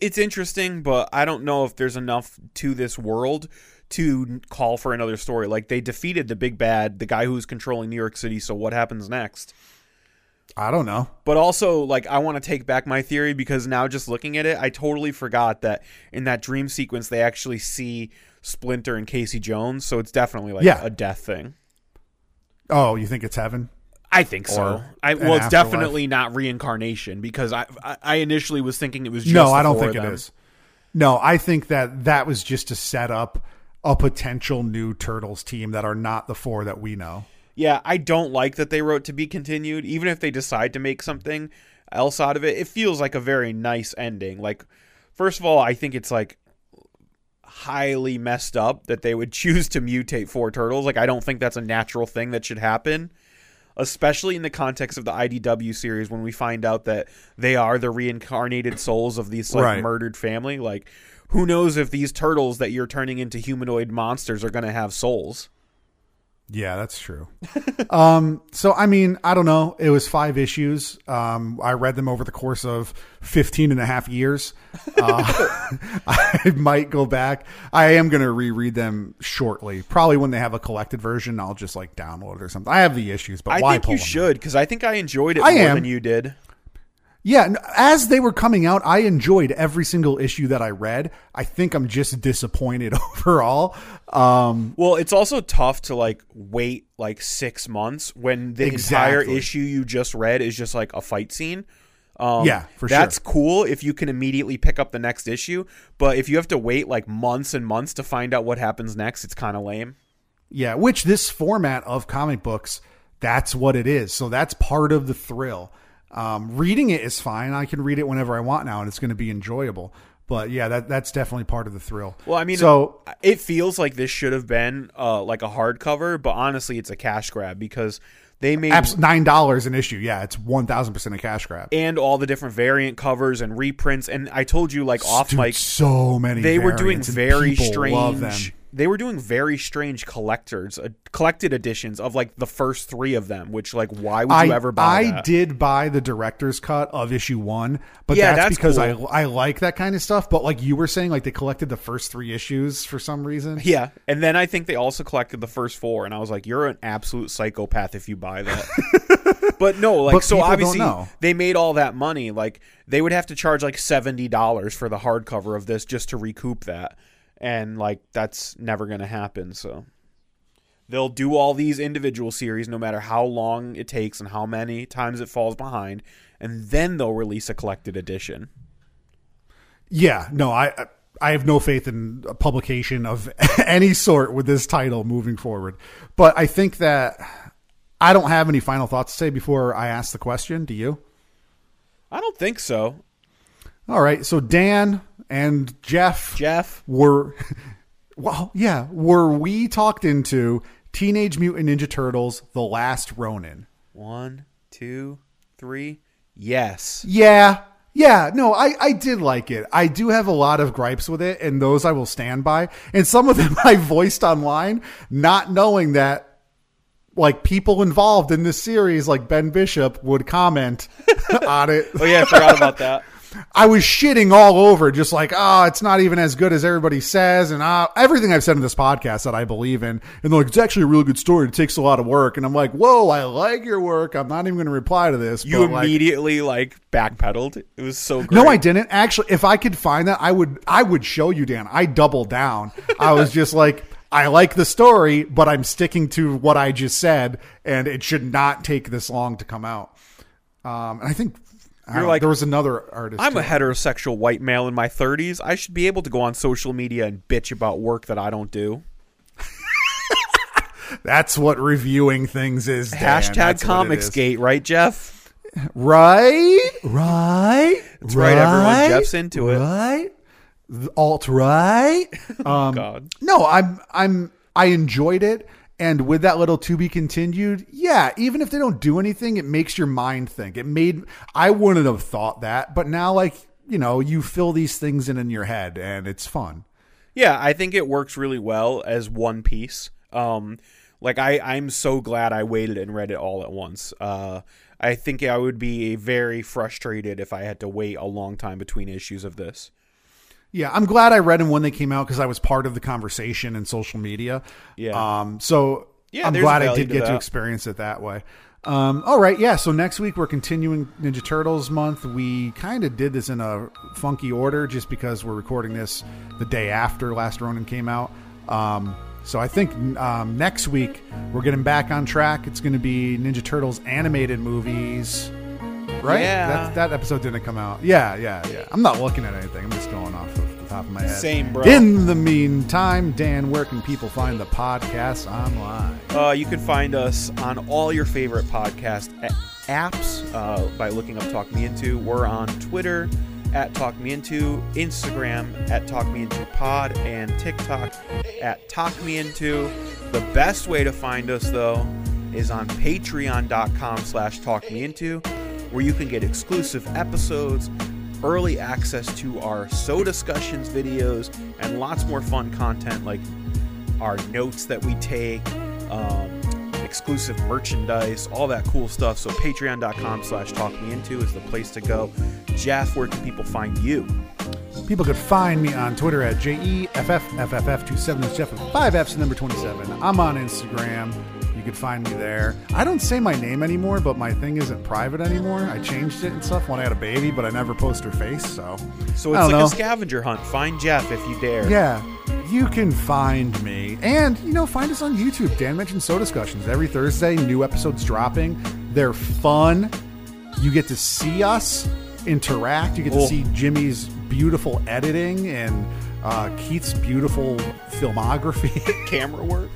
it's interesting, but I don't know if there's enough to this world to call for another story. Like, they defeated the big bad, the guy who's controlling New York City, so what happens next? I don't know. But also, like, I want to take back my theory because now just looking at it, I totally forgot that in that dream sequence they actually see Splinter and Casey Jones, so it's definitely, like, yeah. a death thing. Oh, you think it's heaven? I think so. I, well, it's afterlife. Definitely not reincarnation because I, I initially was thinking it was just No, I don't think it is. No, I think that that was just to set up a potential new Turtles team that are not the four that we know. Yeah, I don't like that they wrote to be continued. Even if they decide to make something else out of it, it feels like a very nice ending. Like, first of all, I think it's, like, highly messed up that they would choose to mutate four turtles. Like, I don't think that's a natural thing that should happen, especially in the context of the I D W series when we find out that they are the reincarnated souls of this, like, right. murdered family. Like, who knows if these turtles that you're turning into humanoid monsters are going to have souls? Yeah, that's true. um, so, I mean, I don't know. It was five issues. Um, I read them over the course of fifteen and a half years. Uh, I might go back. I am going to reread them shortly. Probably when they have a collected version, I'll just, like, download it or something. I have the issues, but I why think pull you them should, because I think I enjoyed it I more am. than you did. Yeah, as they were coming out, I enjoyed every single issue that I read. I think I'm just disappointed overall. Um, well, it's also tough to, like, wait, like, six months when the exactly. entire issue you just read is just, like, a fight scene. Um, yeah, for that's sure. That's cool if you can immediately pick up the next issue. But if you have to wait, like, months and months to find out what happens next, it's kind of lame. Yeah, which this format of comic books that's what it is. So that's part of the thrill. Um, reading it is fine. I can read it whenever I want now, and it's going to be enjoyable. But yeah, that that's definitely part of the thrill. Well, I mean, so it feels like this should have been uh, like a hardcover, but honestly, it's a cash grab because they made nine dollars an issue. Yeah, it's one thousand percent a cash grab. And all the different variant covers and reprints. And I told you, like, off Dude, mic, so many. They were doing very strange. Love them. They were doing very strange collectors, uh, collected editions of like the first three of them, which like, why would you I, ever buy I that? did buy the director's cut of issue one, but yeah, that's, that's because cool. I I like that kind of stuff. But like you were saying, like they collected the first three issues for some reason. Yeah. And then I think they also collected the first four. And I was like, you're an absolute psychopath if you buy that. But no, like, but so obviously they made all that money. Like they would have to charge like seventy dollars for the hardcover of this just to recoup that. And, like, that's never going to happen, so. They'll do all these individual series no matter how long it takes and how many times it falls behind, and then they'll release a collected edition. Yeah, no, I I have no faith in a publication of any sort with this title moving forward. But I think that I don't have any final thoughts to say before I ask the question. Do you? I don't think so. All right, so Dan... And Jeff, Jeff, were, well, yeah, were we talked into Teenage Mutant Ninja Turtles, The Last Ronin? One, two, three. Yes. Yeah. Yeah. No, I, I did like it. I do have a lot of gripes with it, and those I will stand by. And some of them I voiced online, not knowing that, like, people involved in this series, like Ben Bishop, would comment on it. Oh, yeah, I forgot about that. I was shitting all over, just like, oh, it's not even as good as everybody says. And uh, everything I've said in this podcast that I believe in. And they're like, it's actually a really good story. It takes a lot of work. And I'm like, whoa, I like your work. I'm not even going to reply to this. You but immediately like, like backpedaled. It was so great. No, I didn't. Actually, if I could find that, I would, I would show you, Dan. I doubled down. I was just like, I like the story, but I'm sticking to what I just said. And it should not take this long to come out. Um, and I think... You're like, there was another artist. I'm too. a heterosexual white male in my thirties. I should be able to go on social media and bitch about work that I don't do. That's what reviewing things is, Dan. Hashtag Comicsgate, right, Jeff? Right? Right? That's right. right. Everyone, Jeff's into it. Right? Alt-right? Um, God. No, I'm, I'm, I enjoyed it. And with that little to be continued, yeah, even if they don't do anything, it makes your mind think. It made, I wouldn't have thought that, but now, like, you know, you fill these things in in your head and it's fun. Yeah, I think it works really well as one piece. Um, like, I, I'm so glad I waited and read it all at once. Uh, I think I would be very frustrated if I had to wait a long time between issues of this. Yeah, I'm glad I read them when they came out because I was part of the conversation in social media. Yeah. Um, so yeah, I'm glad I did to get that. to experience it that way. Um, all right. Yeah. So next week we're continuing Ninja Turtles month. We kind of did this in a funky order just because we're recording this the day after Last Ronin came out. Um, so I think um, next week we're getting back on track. It's going to be Ninja Turtles animated movies. Right? Yeah. That, that episode didn't come out. Yeah, yeah, yeah. I'm not looking at anything. I'm just going off of the top of my head. Same, bro. In the meantime, Dan, where can people find the podcast online? Uh, you can find us on all your favorite podcast apps uh, by looking up Talk Me Into. We're on Twitter at Talk Me Into, Instagram at Talk Me Into Pod, and TikTok at Talk Me Into. The best way to find us, though, is on patreon.com slash Talk Me Into. Where you can get exclusive episodes, early access to our So Discussions videos, and lots more fun content like our notes that we take, um, exclusive merchandise, all that cool stuff. So patreon.com slash talkmeinto is the place to go. Jeff, where can people find you? People could find me on Twitter at J E F F F F F two seven. That's Jeff with five F's and number twenty-seven. I'm on Instagram. You could find me there. I don't say my name anymore, but my thing isn't private anymore. I changed it and stuff when I had a baby, but I never post her face, so. So it's like know. a scavenger hunt. Find Jeff if you dare. Yeah. You can find me. And, you know, find us on YouTube. Dan mentioned So Discussions. Every Thursday, new episodes dropping. They're fun. You get to see us interact. You get cool. to see Jimmy's beautiful editing and uh, Keith's beautiful filmography. Camera work.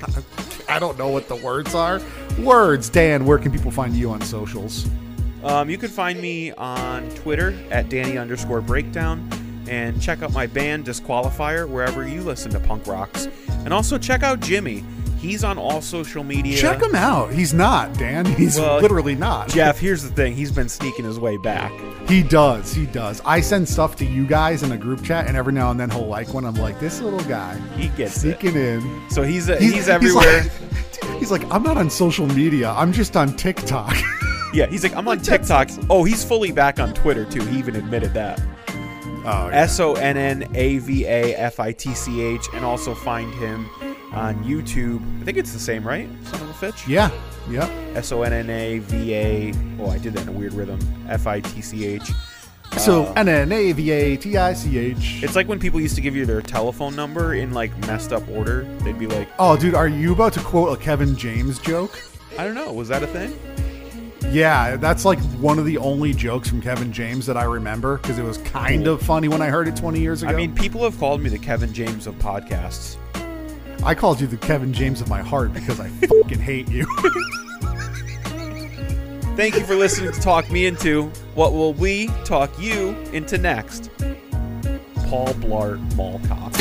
I don't know what the words are, words. Dan, where can people find you on socials? Um, you can find me on Twitter at Danny underscore breakdown. And check out my band, Disqualifier, wherever you listen to punk rocks. And also check out Jimmy. He's on all social media. Check him out. He's not, Dan. He's well, literally not. Jeff, here's the thing. He's been sneaking his way back. He does. He does. I send stuff to you guys in a group chat, and every now and then he'll like one. I'm like, this little guy. He gets sneaking it. in. So he's, a, he's, he's everywhere. He's like, he's like, I'm not on social media. I'm just on TikTok. Yeah, he's like, I'm on TikTok. Oh, he's fully back on Twitter, too. He even admitted that. Oh, yeah. S O N N A V A F I T C H, and also find him on YouTube. I think it's the same, right? Son of a Fitch? Yeah. Yeah. S O N N A V A. Oh, I did that in a weird rhythm. F I T C H. So N N A V A T I C H. It's like when people used to give you their telephone number in like messed up order. They'd be like, oh, dude, are you about to quote a Kevin James joke? I don't know. Was that a thing? Yeah, that's like one of the only jokes from Kevin James that I remember because it was kind of funny when I heard it twenty years ago. I mean, people have called me the Kevin James of podcasts. I called you the Kevin James of my heart because I fucking hate you. Thank you for listening to Talk Me Into. What will we talk you into next? Paul Blart Mall Cop.